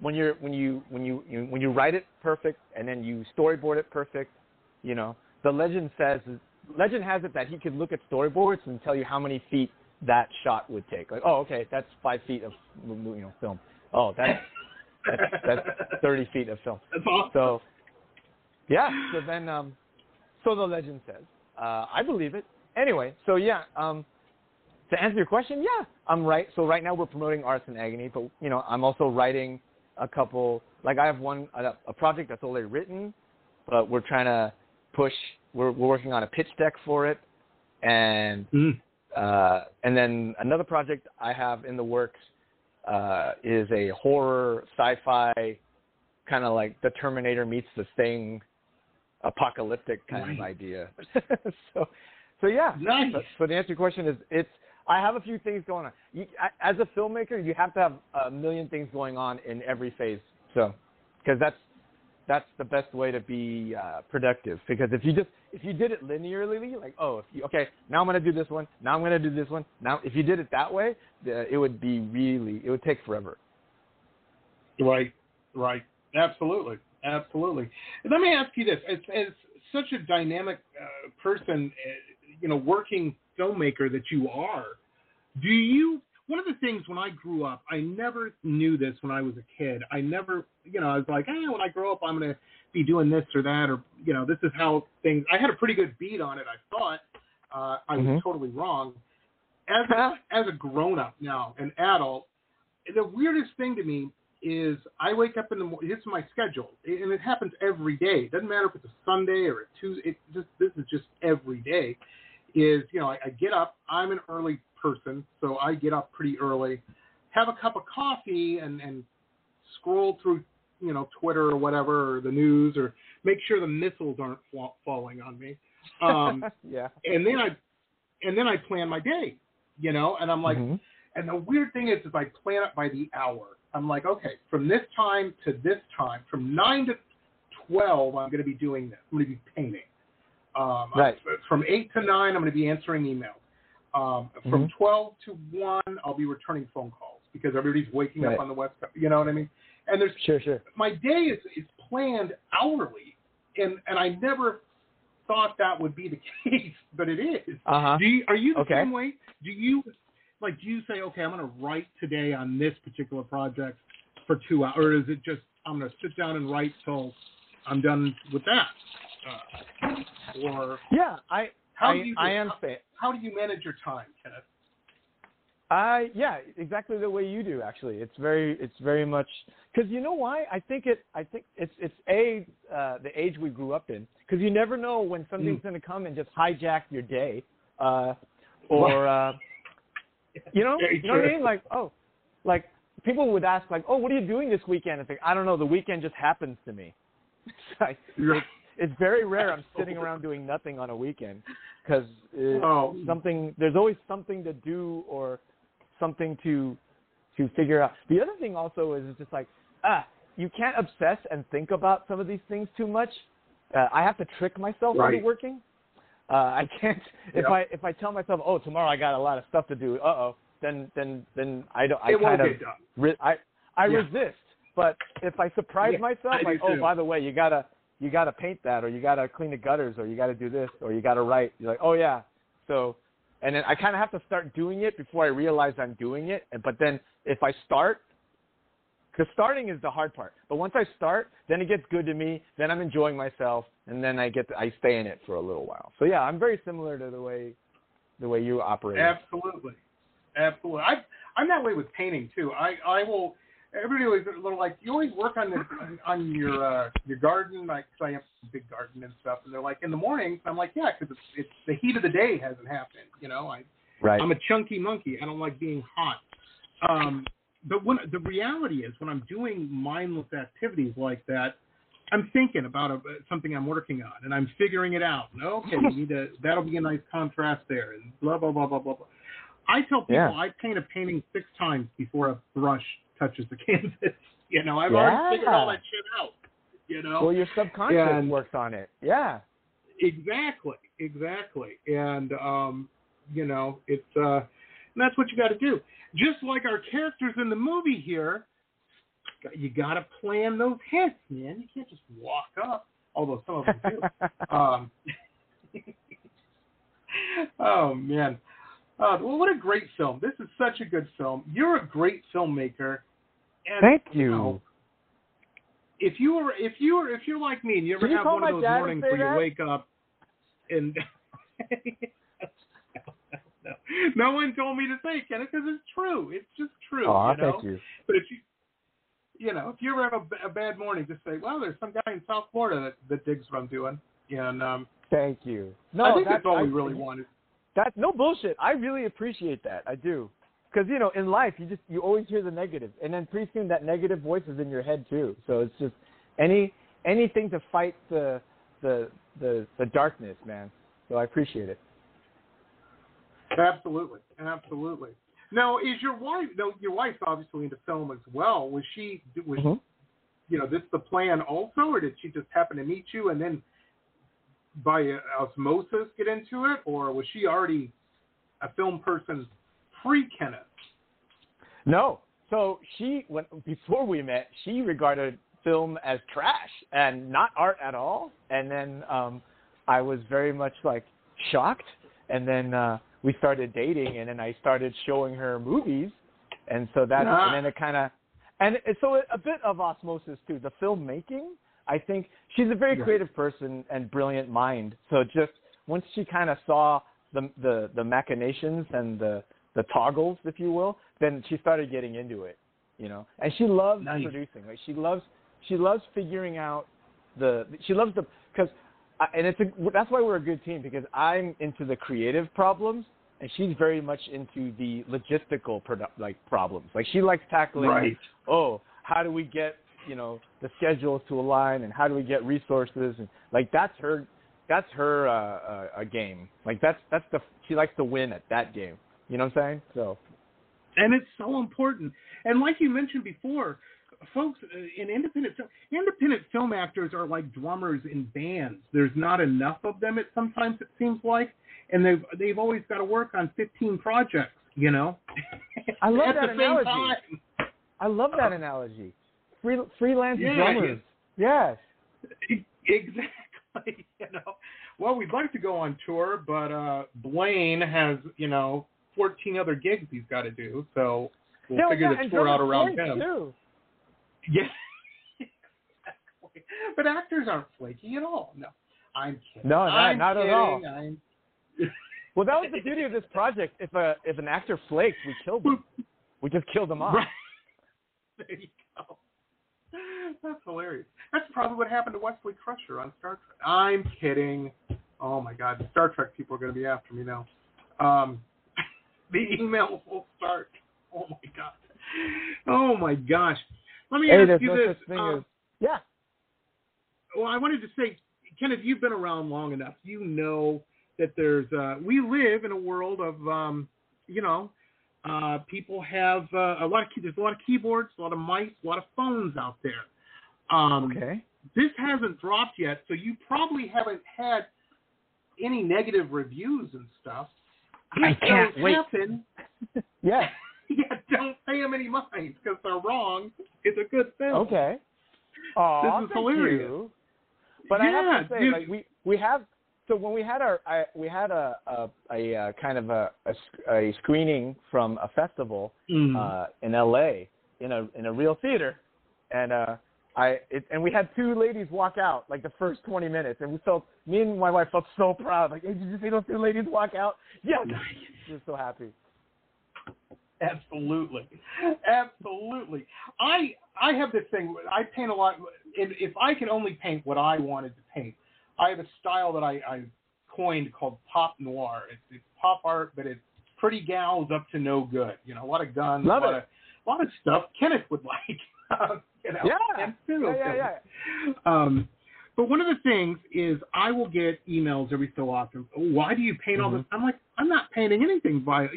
when you write it perfect and then you storyboard it perfect, you know, the legend has it that he could look at storyboards and tell you how many feet that shot would take. Like, okay, that's 5 feet of film. Oh, that's 30 feet of film. That's awesome. So yeah. So then, so the legend says. I believe it. Anyway, so yeah. To answer your question, yeah, I'm right. So right now we're promoting Artists in Agony, but you know, I'm also writing a couple. Like I have one a project that's already written, but we're trying to push. We're working on a pitch deck for it, and then another project I have in the works is a horror sci-fi kind of like the Terminator meets the Thing, apocalyptic kind of idea. So yeah. Nice. So to answer your question is I have a few things going on. As a filmmaker, you have to have a million things going on in every phase. So, because that's the best way to be productive. Because if you did it linearly, like now I'm gonna do this one, now I'm gonna do this one. Now, if you did it that way, it would take forever. Right. Absolutely. Let me ask you this: as such a dynamic person, you know, working filmmaker that you are, one of the things when I grew up, I never knew this when I was a kid. I never, you know, I was like, when I grow up, I'm going to be doing this or that, or, you know, this is how things, I had a pretty good beat on it, I thought. I was totally wrong. As a grown-up now, an adult, the weirdest thing to me is I wake up in the morning, it's my schedule, and it happens every day. It doesn't matter if it's a Sunday or a Tuesday, this is just every day. Is, you know, I get up, I'm an early person, so I get up pretty early, have a cup of coffee and scroll through, you know, Twitter or whatever, or the news, or make sure the missiles aren't falling on me. Yeah. And then I plan my day, you know, and I'm like, and the weird thing is I plan it by the hour. I'm like, okay, from this time to this time, from 9 to 12, I'm going to be doing this. I'm going to be painting. From 8 to 9, I'm going to be answering emails. From 12 to 1, I'll be returning phone calls because everybody's waking up on the West Coast. You know what I mean? And there's my day is planned hourly, and I never thought that would be the case, but it is. Uh-huh. Are you the same way? Do you say, okay, I'm going to write today on this particular project for 2 hours, or is it just I'm going to sit down and write till I'm done with that? How do you manage your time, Kenneth? Yeah, exactly the way you do. Actually, it's very much because you know why? I think it's the age we grew up in, because you never know when something's going to come and just hijack your day, you know what I mean? Like people would ask like, oh, what are you doing this weekend? I think I don't know. The weekend just happens to me. It's very rare I'm sitting around doing nothing on a weekend because there's always something to do or something to figure out. The other thing also is it's just like, you can't obsess and think about some of these things too much. I have to trick myself into working. I can't if I tell myself, oh, tomorrow I got a lot of stuff to do. Then I don't. I resist. But if I surprise myself, like, oh, by the way, you gotta paint that, or you gotta clean the gutters, or you gotta do this, or you gotta write. You're like, oh yeah. So, and then I kind of have to start doing it before I realize I'm doing it. But then if I start, because starting is the hard part. But once I start, then it gets good to me. Then I'm enjoying myself, and then I stay in it for a little while. So yeah, I'm very similar to the way you operate. Absolutely. I'm that way with painting too. I will. Everybody was a little like, you always work on your garden, like, cause I have a big garden and stuff. And they're like, in the mornings, I'm like, yeah, because it's the heat of the day hasn't happened, you know. I'm a chunky monkey. I don't like being hot. But when the reality is, when I'm doing mindless activities like that, I'm thinking about something I'm working on, and I'm figuring it out. And, okay, that'll be a nice contrast there, and blah blah blah blah blah. I tell people I paint a painting 6 times before a brush touches the canvas. You know, I've already figured all that shit out. You know? Well, your subconscious works on it. Yeah. Exactly. And, you know, it's and that's what you got to do. Just like our characters in the movie here, you got to plan those hits, man. You can't just walk up, although some of them do. Oh, man. Well, what a great film. This is such a good film. You're a great filmmaker. And, thank you. You know, if you're like me and you ever have one of those mornings where you wake up and no one told me to say it, Kenneth, because it's true. It's just true. Oh, you know? Thank you. But if you ever have a bad morning, just say, well, there's some guy in South Florida that digs what I'm doing. And thank you. No, I think that's all we really wanted. That's no bullshit. I really appreciate that. I do. Because, you know, in life, you always hear the negative. And then pretty soon that negative voice is in your head, too. So it's just anything to fight the darkness, man. So I appreciate it. Absolutely. Now, your wife's obviously into film as well. Was you know, this the plan also, or did she just happen to meet you and then by osmosis get into it, or was she already a film person pre-Kenneth? No. So before we met, she regarded film as trash and not art at all. And then I was very much like shocked. And then we started dating, and then I started showing her movies. And so that, and then it kind of, and so a bit of osmosis too, the filmmaking. I think she's a very creative person and brilliant mind. So just once she kind of saw the machinations and the toggles, if you will, then she started getting into it, you know. And she loves producing. Like she loves figuring out that's why we're a good team, because I'm into the creative problems and she's very much into the logistical problems. Like she likes tackling, how do we get, you know, the schedules to align, and how do we get resources? And like that's her game. Like she likes to win at that game. You know what I'm saying? So, and it's so important. And like you mentioned before, folks in independent film actors are like drummers in bands. There's not enough of them. It seems like, and they've always got to work on 15 projects. You know, I love that analogy. Freelance drummers Yes. Exactly. You know, well, we'd like to go on tour, but Blaine has, 14 other gigs he's got to do, so we'll figure this tour out around him. Too. Yes. Exactly. But actors aren't flaky at all. No, I'm kidding. No, not at all. Well, that was the beauty of this project. If an actor flakes, we killed them. We just killed them off. Right. There you go. That's hilarious. That's probably what happened to Wesley Crusher on Star Trek. I'm kidding. Oh, my God. Star Trek people are going to be after me now. The email will start. Oh, my God. Oh, my gosh. Let me ask you this. Yeah. Well, I wanted to say, Kenneth, you've been around long enough. You know that there's we live in a world of, people have there's a lot of keyboards, a lot of mice, a lot of phones out there. Okay. This hasn't dropped yet, so you probably haven't had any negative reviews and stuff. I can't wait. Yeah. Yeah, don't pay them any mind because they're wrong. It's a good thing. Okay. Aww, this is hilarious. You. But yeah, I have to say, we have. So when we had a screening from a festival in L.A. in a real theater, and we had two ladies walk out like the first 20 minutes, and me and my wife felt so proud. Like, hey, did you see those two ladies walk out? Yeah, we're so happy. Absolutely. I have this thing. I paint a lot. If I could only paint what I wanted to paint. I have a style that I coined called pop noir. It's pop art, but it's pretty gals up to no good. A lot of guns, a lot of stuff Kenneth would like. Yeah. But one of the things is I will get emails every so often. Oh, why do you paint all this? I'm like, I'm not painting anything by,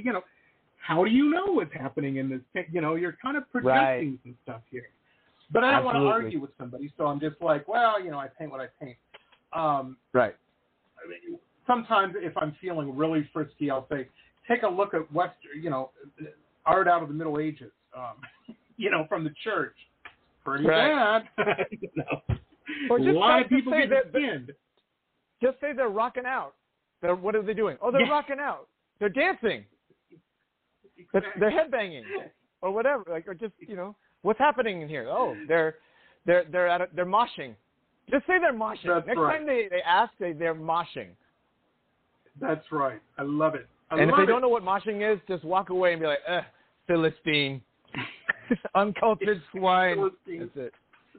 how do you know what's happening in this? You're kind of projecting some stuff here. But I don't want to argue with somebody, so I'm just like, well, I paint what I paint. Right. I mean, sometimes if I'm feeling really frisky, I'll say, take a look at Western, art out of the Middle Ages, from the church. Pretty bad. Or just a lot of people get skinned. Just say they're rocking out. What are they doing? Oh, they're rocking out. They're dancing. Exactly. They're headbanging or whatever. Like, or just, what's happening in here? Oh, they're moshing. Just say they're moshing. Next time they ask, they're moshing. That's right. I love it. And if they don't know what moshing is, just walk away and be like, Philistine. Uncultured swine. Philistine. That's it.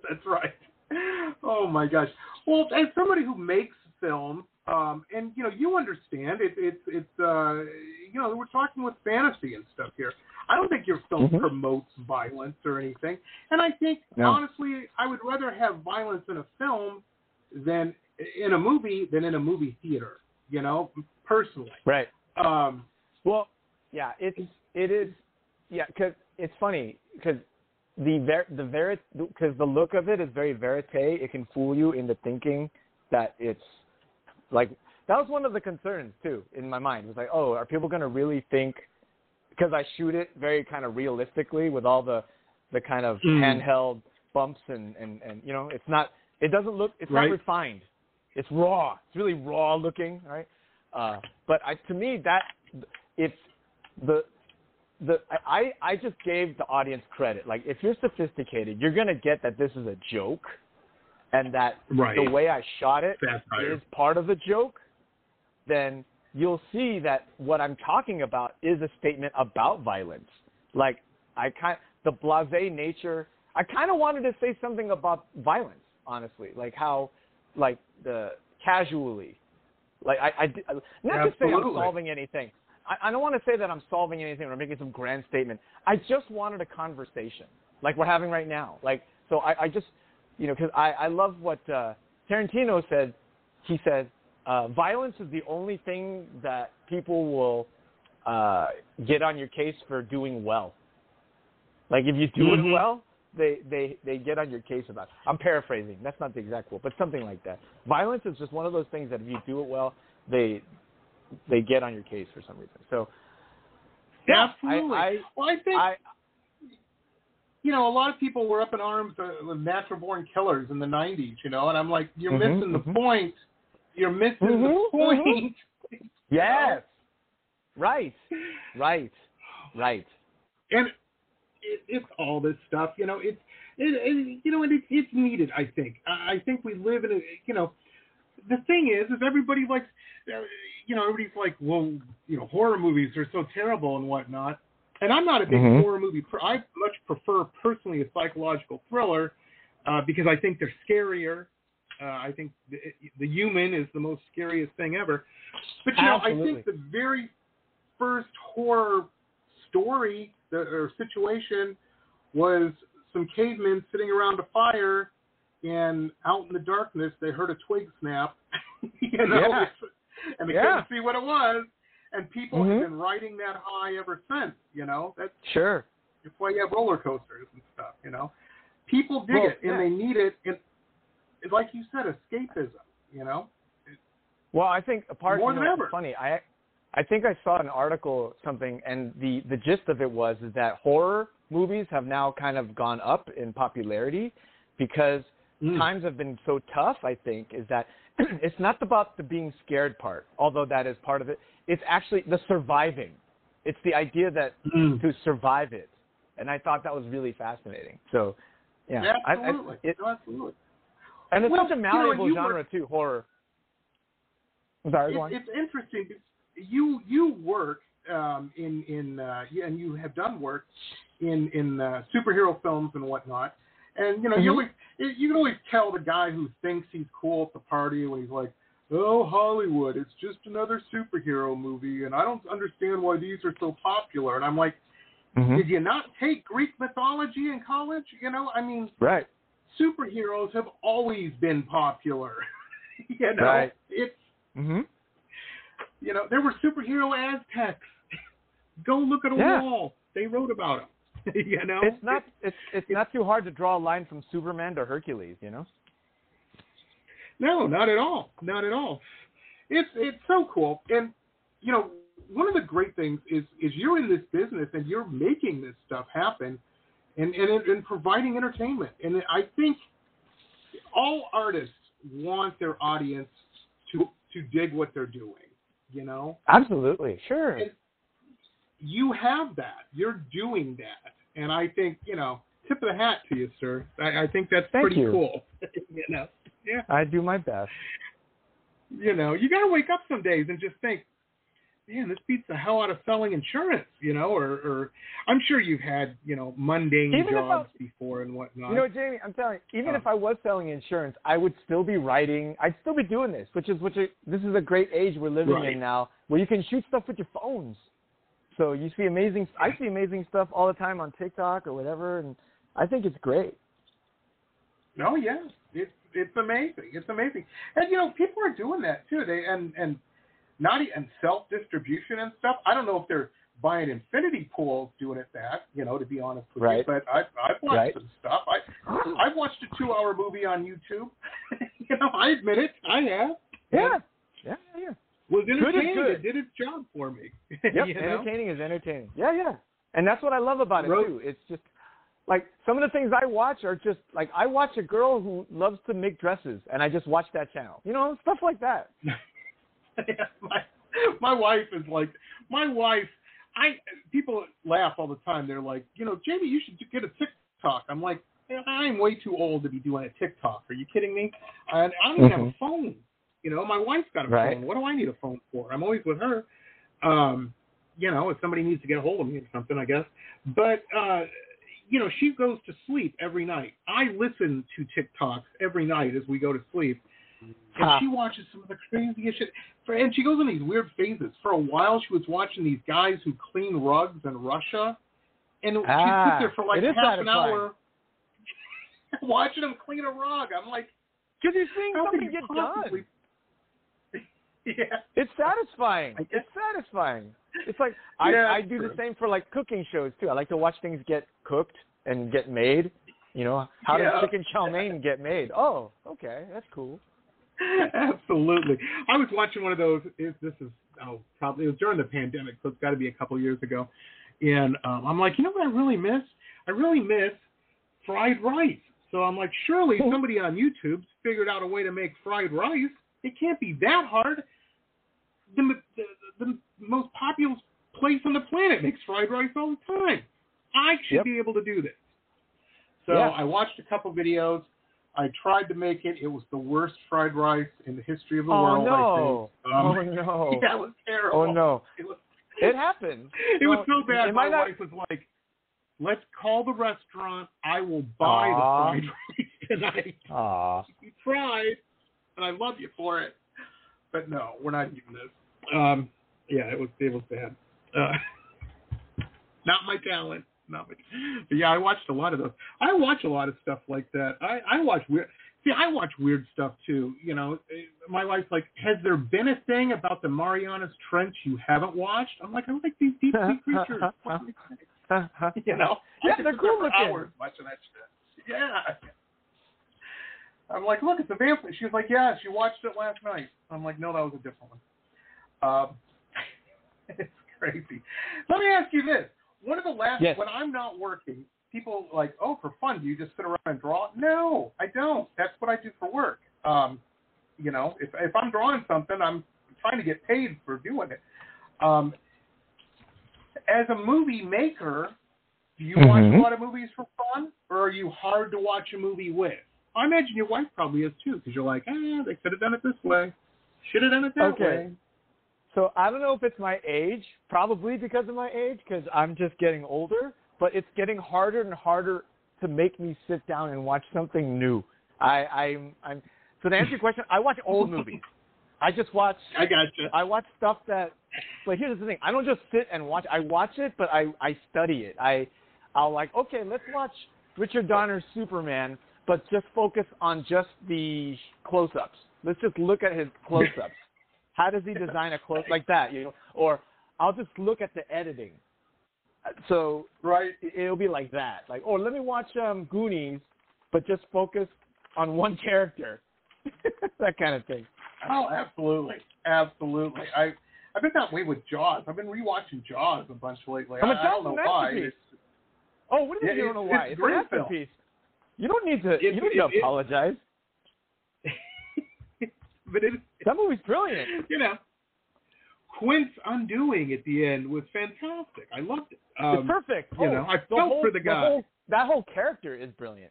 That's right. Oh, my gosh. Well, as somebody who makes film, and, you understand, it's we're talking with fantasy and stuff here. I don't think your film promotes violence or anything. And I think, honestly, I would rather have violence in a film than in a movie theater, personally. Right. Well, yeah, it is. Yeah, because it's funny because the look of it is very verite. It can fool you into thinking that it's like, that was one of the concerns too in my mind. It was like, oh, are people going to really think, because I shoot it very kind of realistically with all the kind of handheld bumps and it's not refined. It's raw. It's really raw looking, right? But to me, I just gave the audience credit. Like, if you're sophisticated, you're going to get that this is a joke and that the way I shot it is part of the joke, then you'll see that what I'm talking about is a statement about violence. Like, the blasé nature, I kind of wanted to say something about violence, honestly, like how, like, the casually, like, to say I'm solving anything. I don't want to say that I'm solving anything or making some grand statement. I just wanted a conversation, like we're having right now. Like, so I just, because I love what Tarantino said. He said, violence is the only thing that people will get on your case for doing well. Like, if you do it well, they get on your case about it. I'm paraphrasing. That's not the exact quote, but something like that. Violence is just one of those things that if you do it well, they get on your case for some reason. So, absolutely. I, well, I think. I, you know, a lot of people were up in arms with Natural Born Killers in the 90s, you know, and I'm like, you're missing the point. You're missing the point. Yes. Right. And it's all this stuff, you know, it's needed, I think. I think we live in a, you know, the thing is everybody likes, you know, everybody's like, well, you know, horror movies are so terrible and whatnot. And I'm not a big horror movie. I much prefer personally a psychological thriller because I think they're scarier. I think the human is the most scariest thing ever. But, you know, I think the very first horror story or situation was some cavemen sitting around a fire, and out in the darkness, they heard a twig snap, you know, and they couldn't see what it was. And people have been riding that high ever since, you know. That's why you have roller coasters and stuff, you know. People dig it, and they need it. And like you said, escapism, you know. Well, I think apart from it's funny, I think I saw an article something, and the gist of it was is that horror movies have now kind of gone up in popularity because times have been so tough, I think, is that it's not about the being scared part, although that is part of it. It's actually the surviving. It's the idea that to survive it. And I thought that was really fascinating. So, yeah. Absolutely. Absolutely. And it's such a malleable genre, too, horror. Sorry, go on. It's interesting. You work and you have done work in superhero films and whatnot. And, you know, you can always tell the guy who thinks he's cool at the party when he's like, oh, Hollywood, it's just another superhero movie, and I don't understand why these are so popular. And I'm like, did you not take Greek mythology in college? You know, I mean, superheroes have always been popular. You know, it's, you know, there were superhero Aztecs. Go look at a wall. They wrote about them. You know? It's not too hard to draw a line from Superman to Hercules, you know? No, not at all. Not at all. It's so cool. And, you know, one of the great things is you're in this business and you're making this stuff happen and providing entertainment. And I think all artists want their audience to dig what they're doing, you know? Absolutely. Sure. And you have that. You're doing that. And I think, you know, tip of the hat to you, sir. I think that's pretty cool. You know? Yeah. I do my best. You know, you got to wake up some days and just think, man, this beats the hell out of selling insurance, you know, or I'm sure you've had, you know, mundane jobs before and whatnot. You know, Jamie, I'm telling you, even if I was selling insurance, I would still be writing. I'd still be doing this, this is a great age we're living in now where you can shoot stuff with your phones. So you see I see amazing stuff all the time on TikTok or whatever, and I think it's great. Oh, yeah. It's amazing. It's amazing. And, you know, people are doing that, too. They and self-distribution and stuff. I don't know if they're buying infinity pools doing it that, you know, to be honest with you. But I've watched some stuff. I've watched a 2-hour movie on YouTube. You know, I admit it. I have. Yeah. Was entertaining. Good. It did its job for me. Yep, entertaining is entertaining. Yeah. And that's what I love about it, too. It's just... like, some of the things I watch are just, like, I watch a girl who loves to make dresses, and I just watch that channel. You know, stuff like that. My wife is like, people laugh all the time. They're like, you know, Jamie, you should get a TikTok. I'm like, I'm way too old to be doing a TikTok. Are you kidding me? And I don't even have a phone. You know, my wife's got a phone. What do I need a phone for? I'm always with her. You know, if somebody needs to get a hold of me or something, I guess. But, you know, she goes to sleep every night. I listen to TikToks every night as we go to sleep. And she watches some of the craziest shit. And she goes in these weird phases. For a while, she was watching these guys who clean rugs in Russia. And she sits there for like half an hour watching them clean a rug. I'm like, because you're seeing something get done. It's satisfying. It's satisfying. It's like I do the same for like cooking shows too. I like to watch things get cooked and get made. You know, how does chicken chow mein get made? Oh, okay, that's cool. Absolutely. I was watching one of those. It was during the pandemic, so it's got to be a couple years ago. And I'm like, you know what I really miss? I really miss fried rice. So I'm like, surely somebody on YouTube's figured out a way to make fried rice. It can't be that hard. The most popular place on the planet makes fried rice all the time. I should be able to do this. So I watched a couple videos. I tried to make it. It was the worst fried rice in the history of the world, I think. Oh, no. Yeah, it was terrible. Oh, no. It happened. It was so bad. My wife was like, let's call the restaurant. I will buy the fried rice. And you tried, and I love you for it. But no, we're not doing this. It was bad. Not my talent. Not much. But yeah, I watched a lot of those. I watch a lot of stuff like that. I watch weird stuff too. You know, my wife's like, has there been a thing about the Marianas Trench you haven't watched? I'm like, I like these deep sea creatures. You know? Yeah, they're cool looking. Hours watching that shit. Yeah. I'm like, look, it's a vampire. She was like, yeah, she watched it last night. I'm like, no, that was a different one. It's crazy. Let me ask you this. One of the last, when I'm not working, people are like, oh, for fun, do you just sit around and draw? No, I don't. That's what I do for work. You know, if I'm drawing something, I'm trying to get paid for doing it. As a movie maker, do you watch a lot of movies for fun, or are you hard to watch a movie with? I imagine your wife probably is, too, because you're like, they could have done it this way. Should have done it that way. So I don't know if it's my age, probably because of my age, because I'm just getting older, but it's getting harder and harder to make me sit down and watch something new. So to answer your question, I watch old movies. I gotcha. I watch stuff that, but here's the thing. I don't just sit and watch. I watch it, but I study it. I'll like, okay, let's watch Richard Donner's Superman, but just focus on just the close-ups. Let's just look at his close-ups. How does he design a close like that? You know, or I'll just look at the editing. So it'll be like that. Like, oh, let me watch Goonies, but just focus on one character. That kind of thing. Oh, absolutely. I've been that way with Jaws. I've been rewatching Jaws a bunch lately. I don't know why. Oh, what do you mean you don't know why? It's a masterpiece. You don't need to. You don't need to apologize. But that movie's brilliant. You know, Quint's undoing at the end was fantastic. I loved it. It's perfect. You know, I felt for the guy. That whole character is brilliant.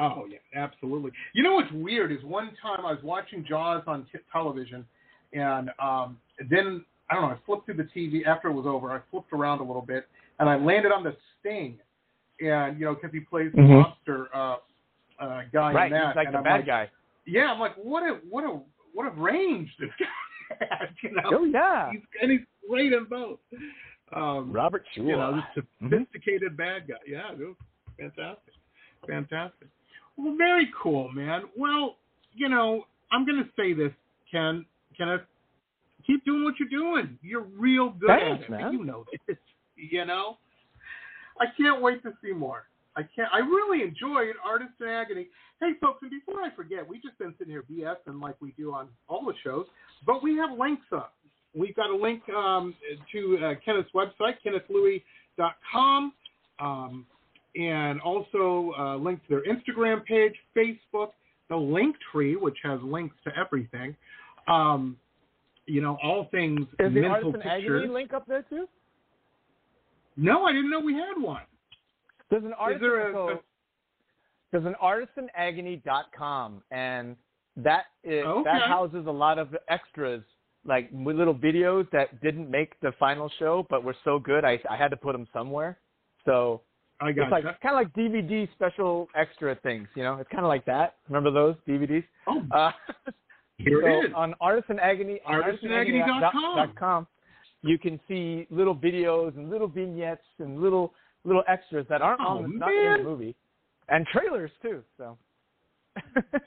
Oh, yeah, absolutely. You know what's weird is one time I was watching Jaws on television, and then, I don't know, I flipped through the TV after it was over. I flipped around a little bit, and I landed on the Sting, and, you know, because he plays the monster guy in that. Right, he's like the bad guy. Yeah, I'm like, what a range this guy has, you know? Oh, yeah. He's great in both. Robert Shaw. You know, this sophisticated bad guy. Yeah, it was fantastic. Fantastic. Well, very cool, man. Well, you know, I'm going to say this, Kenneth, keep doing what you're doing. You're real good at it. Man. You know this, you know? I can't wait to see more. I really enjoyed Artists in Agony. Hey, folks, and before I forget, we've just been sitting here BSing like we do on all the shows, but we have links up. We've got a link to Kenneth's website, KennethLui.com, and also a link to their Instagram page, Facebook, the Linktree, which has links to everything. You know, all things mental pictures. Is the Artists in Agony link up there, too? No, I didn't know we had one. There's an ArtistsInAgony.com, and that houses a lot of extras, like little videos that didn't make the final show, but were so good I had to put them somewhere. So it's like kind of like DVD special extra things, you know? It's kind of like that. Remember those DVDs? Oh, it is. On ArtistsInAgony.com, you can see little videos and little vignettes and little extras that aren't not in the movie, and trailers too. So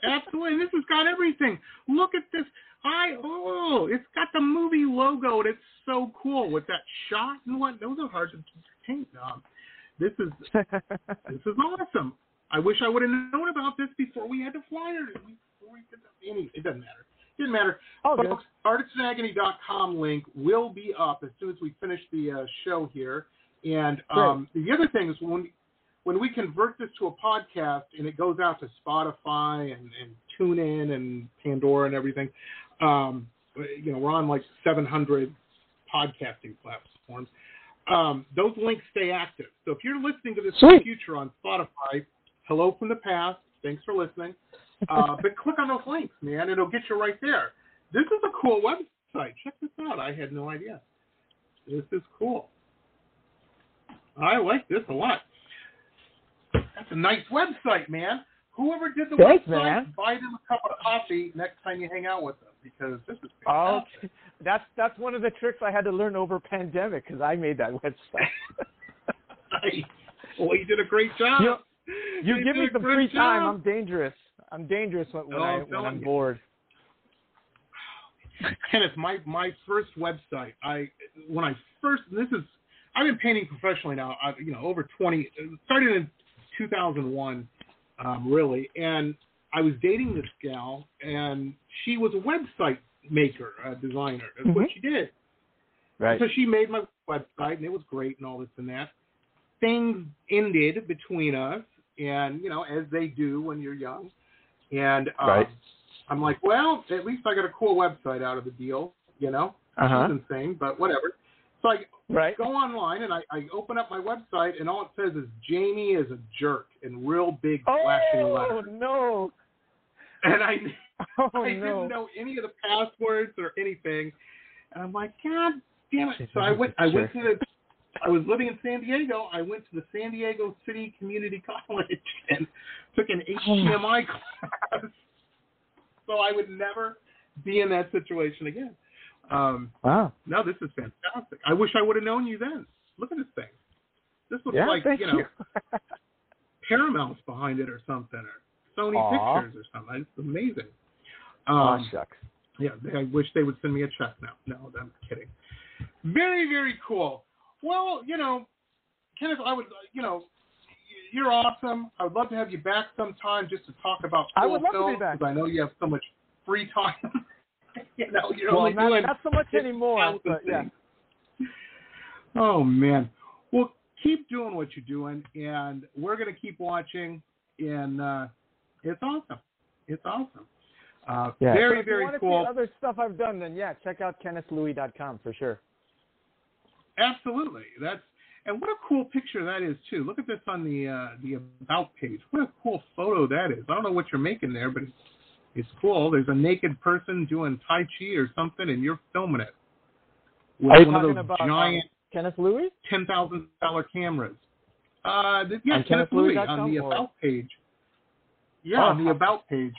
absolutely, this has got everything. Look at this! It's got the movie logo, and it's so cool with that shot and what. Those are hard to paint. This is awesome. I wish I would have known about this before we had the flyers. It doesn't matter. Didn't matter. Oh, folks, ArtistsInAgony.com link will be up as soon as we finish the show here. And the other thing is when when we convert this to a podcast and it goes out to Spotify and TuneIn and Pandora and everything, you know, we're on like 700 podcasting platforms. Those links stay active. So if you're listening to this in the future on Spotify, hello from the past. Thanks for listening. But click on those links, man. It'll get you right there. This is a cool website. Check this out. I had no idea. This is cool. I like this a lot. That's a nice website, man. Whoever did the website, man, buy them a cup of coffee next time you hang out with them, because this is fantastic. Oh, that's one of the tricks I had to learn over pandemic, because I made that website. Nice. Well, you did a great job. You give me some free time. I'm dangerous when I'm bored. Kenneth, my first website, I've been painting professionally now, over 20, started in 2001, really, and I was dating this gal, and she was a website maker, a designer. That's what she did. Right. So she made my website, and it was great and all this and that. Things ended between us, and, as they do when you're young, and right. I'm like, well, at least I got a cool website out of the deal, It's insane, but whatever. So I go online, and I open up my website, and all it says is, Jamie is a jerk, in real big flashing letters. Oh, no. And I didn't know any of the passwords or anything, and I'm like, God damn it. So I was living in San Diego. I went to the San Diego City Community College and took an HTMI class. So I would never be in that situation again. Wow. No, this is fantastic. I wish I would have known you then. Look at this thing. This looks like, Paramount's behind it or something, or Sony Pictures or something. It's amazing. Shucks. Yeah, I wish they would send me a check now. No, I'm kidding. Very, very cool. Well, Kenneth, I would, you're awesome. I would love to have you back sometime just to talk about film. I would love to be back. Because I know you have so much free time. Not so much anymore. But yeah. Oh, man. Well, keep doing what you're doing, and we're going to keep watching, and it's awesome. It's awesome. Very, very cool. If you want to see other stuff I've done, then, check out KennethLui.com for sure. Absolutely. And what a cool picture that is, too. Look at this on the About page. What a cool photo that is. I don't know what you're making there, but it's cool. There's a naked person doing Tai Chi or something, and you're filming it with one of those giant Kenneth Lui $10,000 cameras. On Kenneth Lui on the About page. Yeah, on the About page.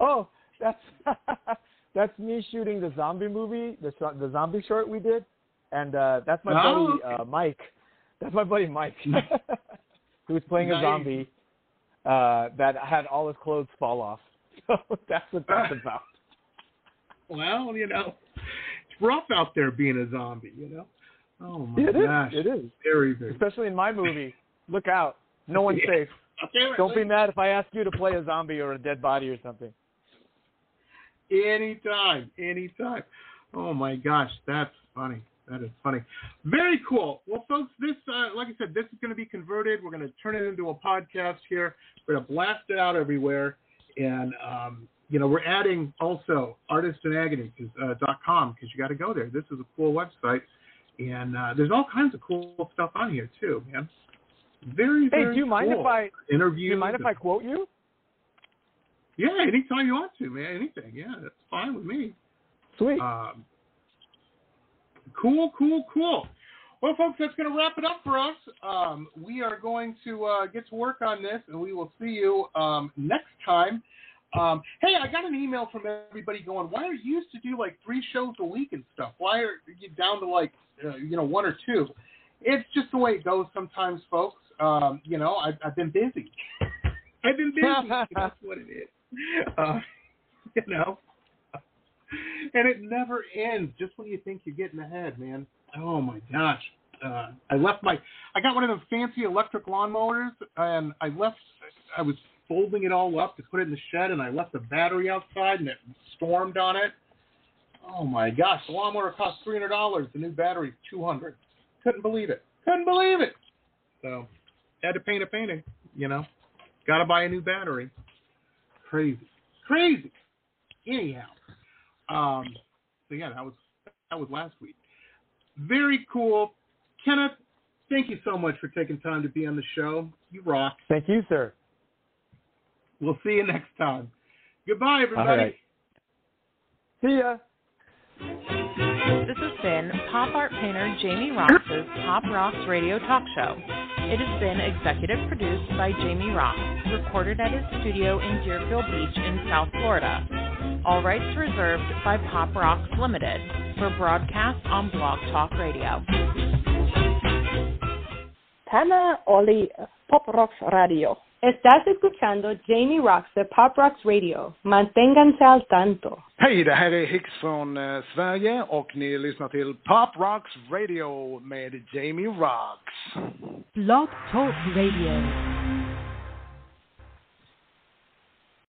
Oh, that's me shooting the zombie movie, the zombie short we did. And that's my buddy Mike. That's my buddy Mike, who was playing a zombie that had all his clothes fall off. So that's what that's about. Well, it's rough out there being a zombie, Oh, my gosh. It is. Very, very. Especially in my movie. Look out. No one's safe. Don't be mad if I ask you to play a zombie or a dead body or something. Anytime. Oh, my gosh. That's funny. That is funny. Very cool. Well, folks, this, like I said, this is going to be converted. We're going to turn it into a podcast here. We're going to blast it out everywhere. And, we're adding also ArtistsInAgony.com because you got to go there. This is a cool website. And there's all kinds of cool stuff on here, too, man. Very, very cool. Hey, do you mind if I quote you? Yeah, anytime you want to, man. Anything. Yeah, that's fine with me. Sweet. Cool. Well, folks, that's going to wrap it up for us. We are going to get to work on this, and we will see you next time. Hey, I got an email from everybody going, why are you used to do like 3 shows a week and stuff? Why are you down to like, 1 or 2? It's just the way it goes sometimes, folks. I've been busy. That's what it is. And it never ends just when you think you're getting ahead, man. Oh, my gosh. I got one of those fancy electric lawnmowers, and I was folding it all up to put it in the shed, and I left the battery outside, and it stormed on it. Oh, my gosh. The lawnmower cost $300. The new battery's $200. Couldn't believe it. So Had to paint a painting, you know. Got to buy a new battery. Crazy. Anyhow, so yeah, that was last week. Very cool, Kenneth. Thank you so much for taking time to be on the show. You rock. Thank you, sir. We'll see you next time. Goodbye, everybody. All right. See ya. This has been pop art painter Jamie Roxx's Pop Roxx Radio Talk Show. It has been executive produced by Jamie Roxx, recorded at his studio in Deerfield Beach in South Florida. All rights reserved by Pop Roxx Limited for broadcast on Blog Talk Radio. Tana Oli, Pop Roxx Radio. Estás escuchando Jamie Roxx de Pop Roxx Radio. Manténganse al tanto. Hej, det här är Hicks från Sverige och ni lyssnar till Pop Roxx Radio med Jamie Roxx. Blog Talk Radio.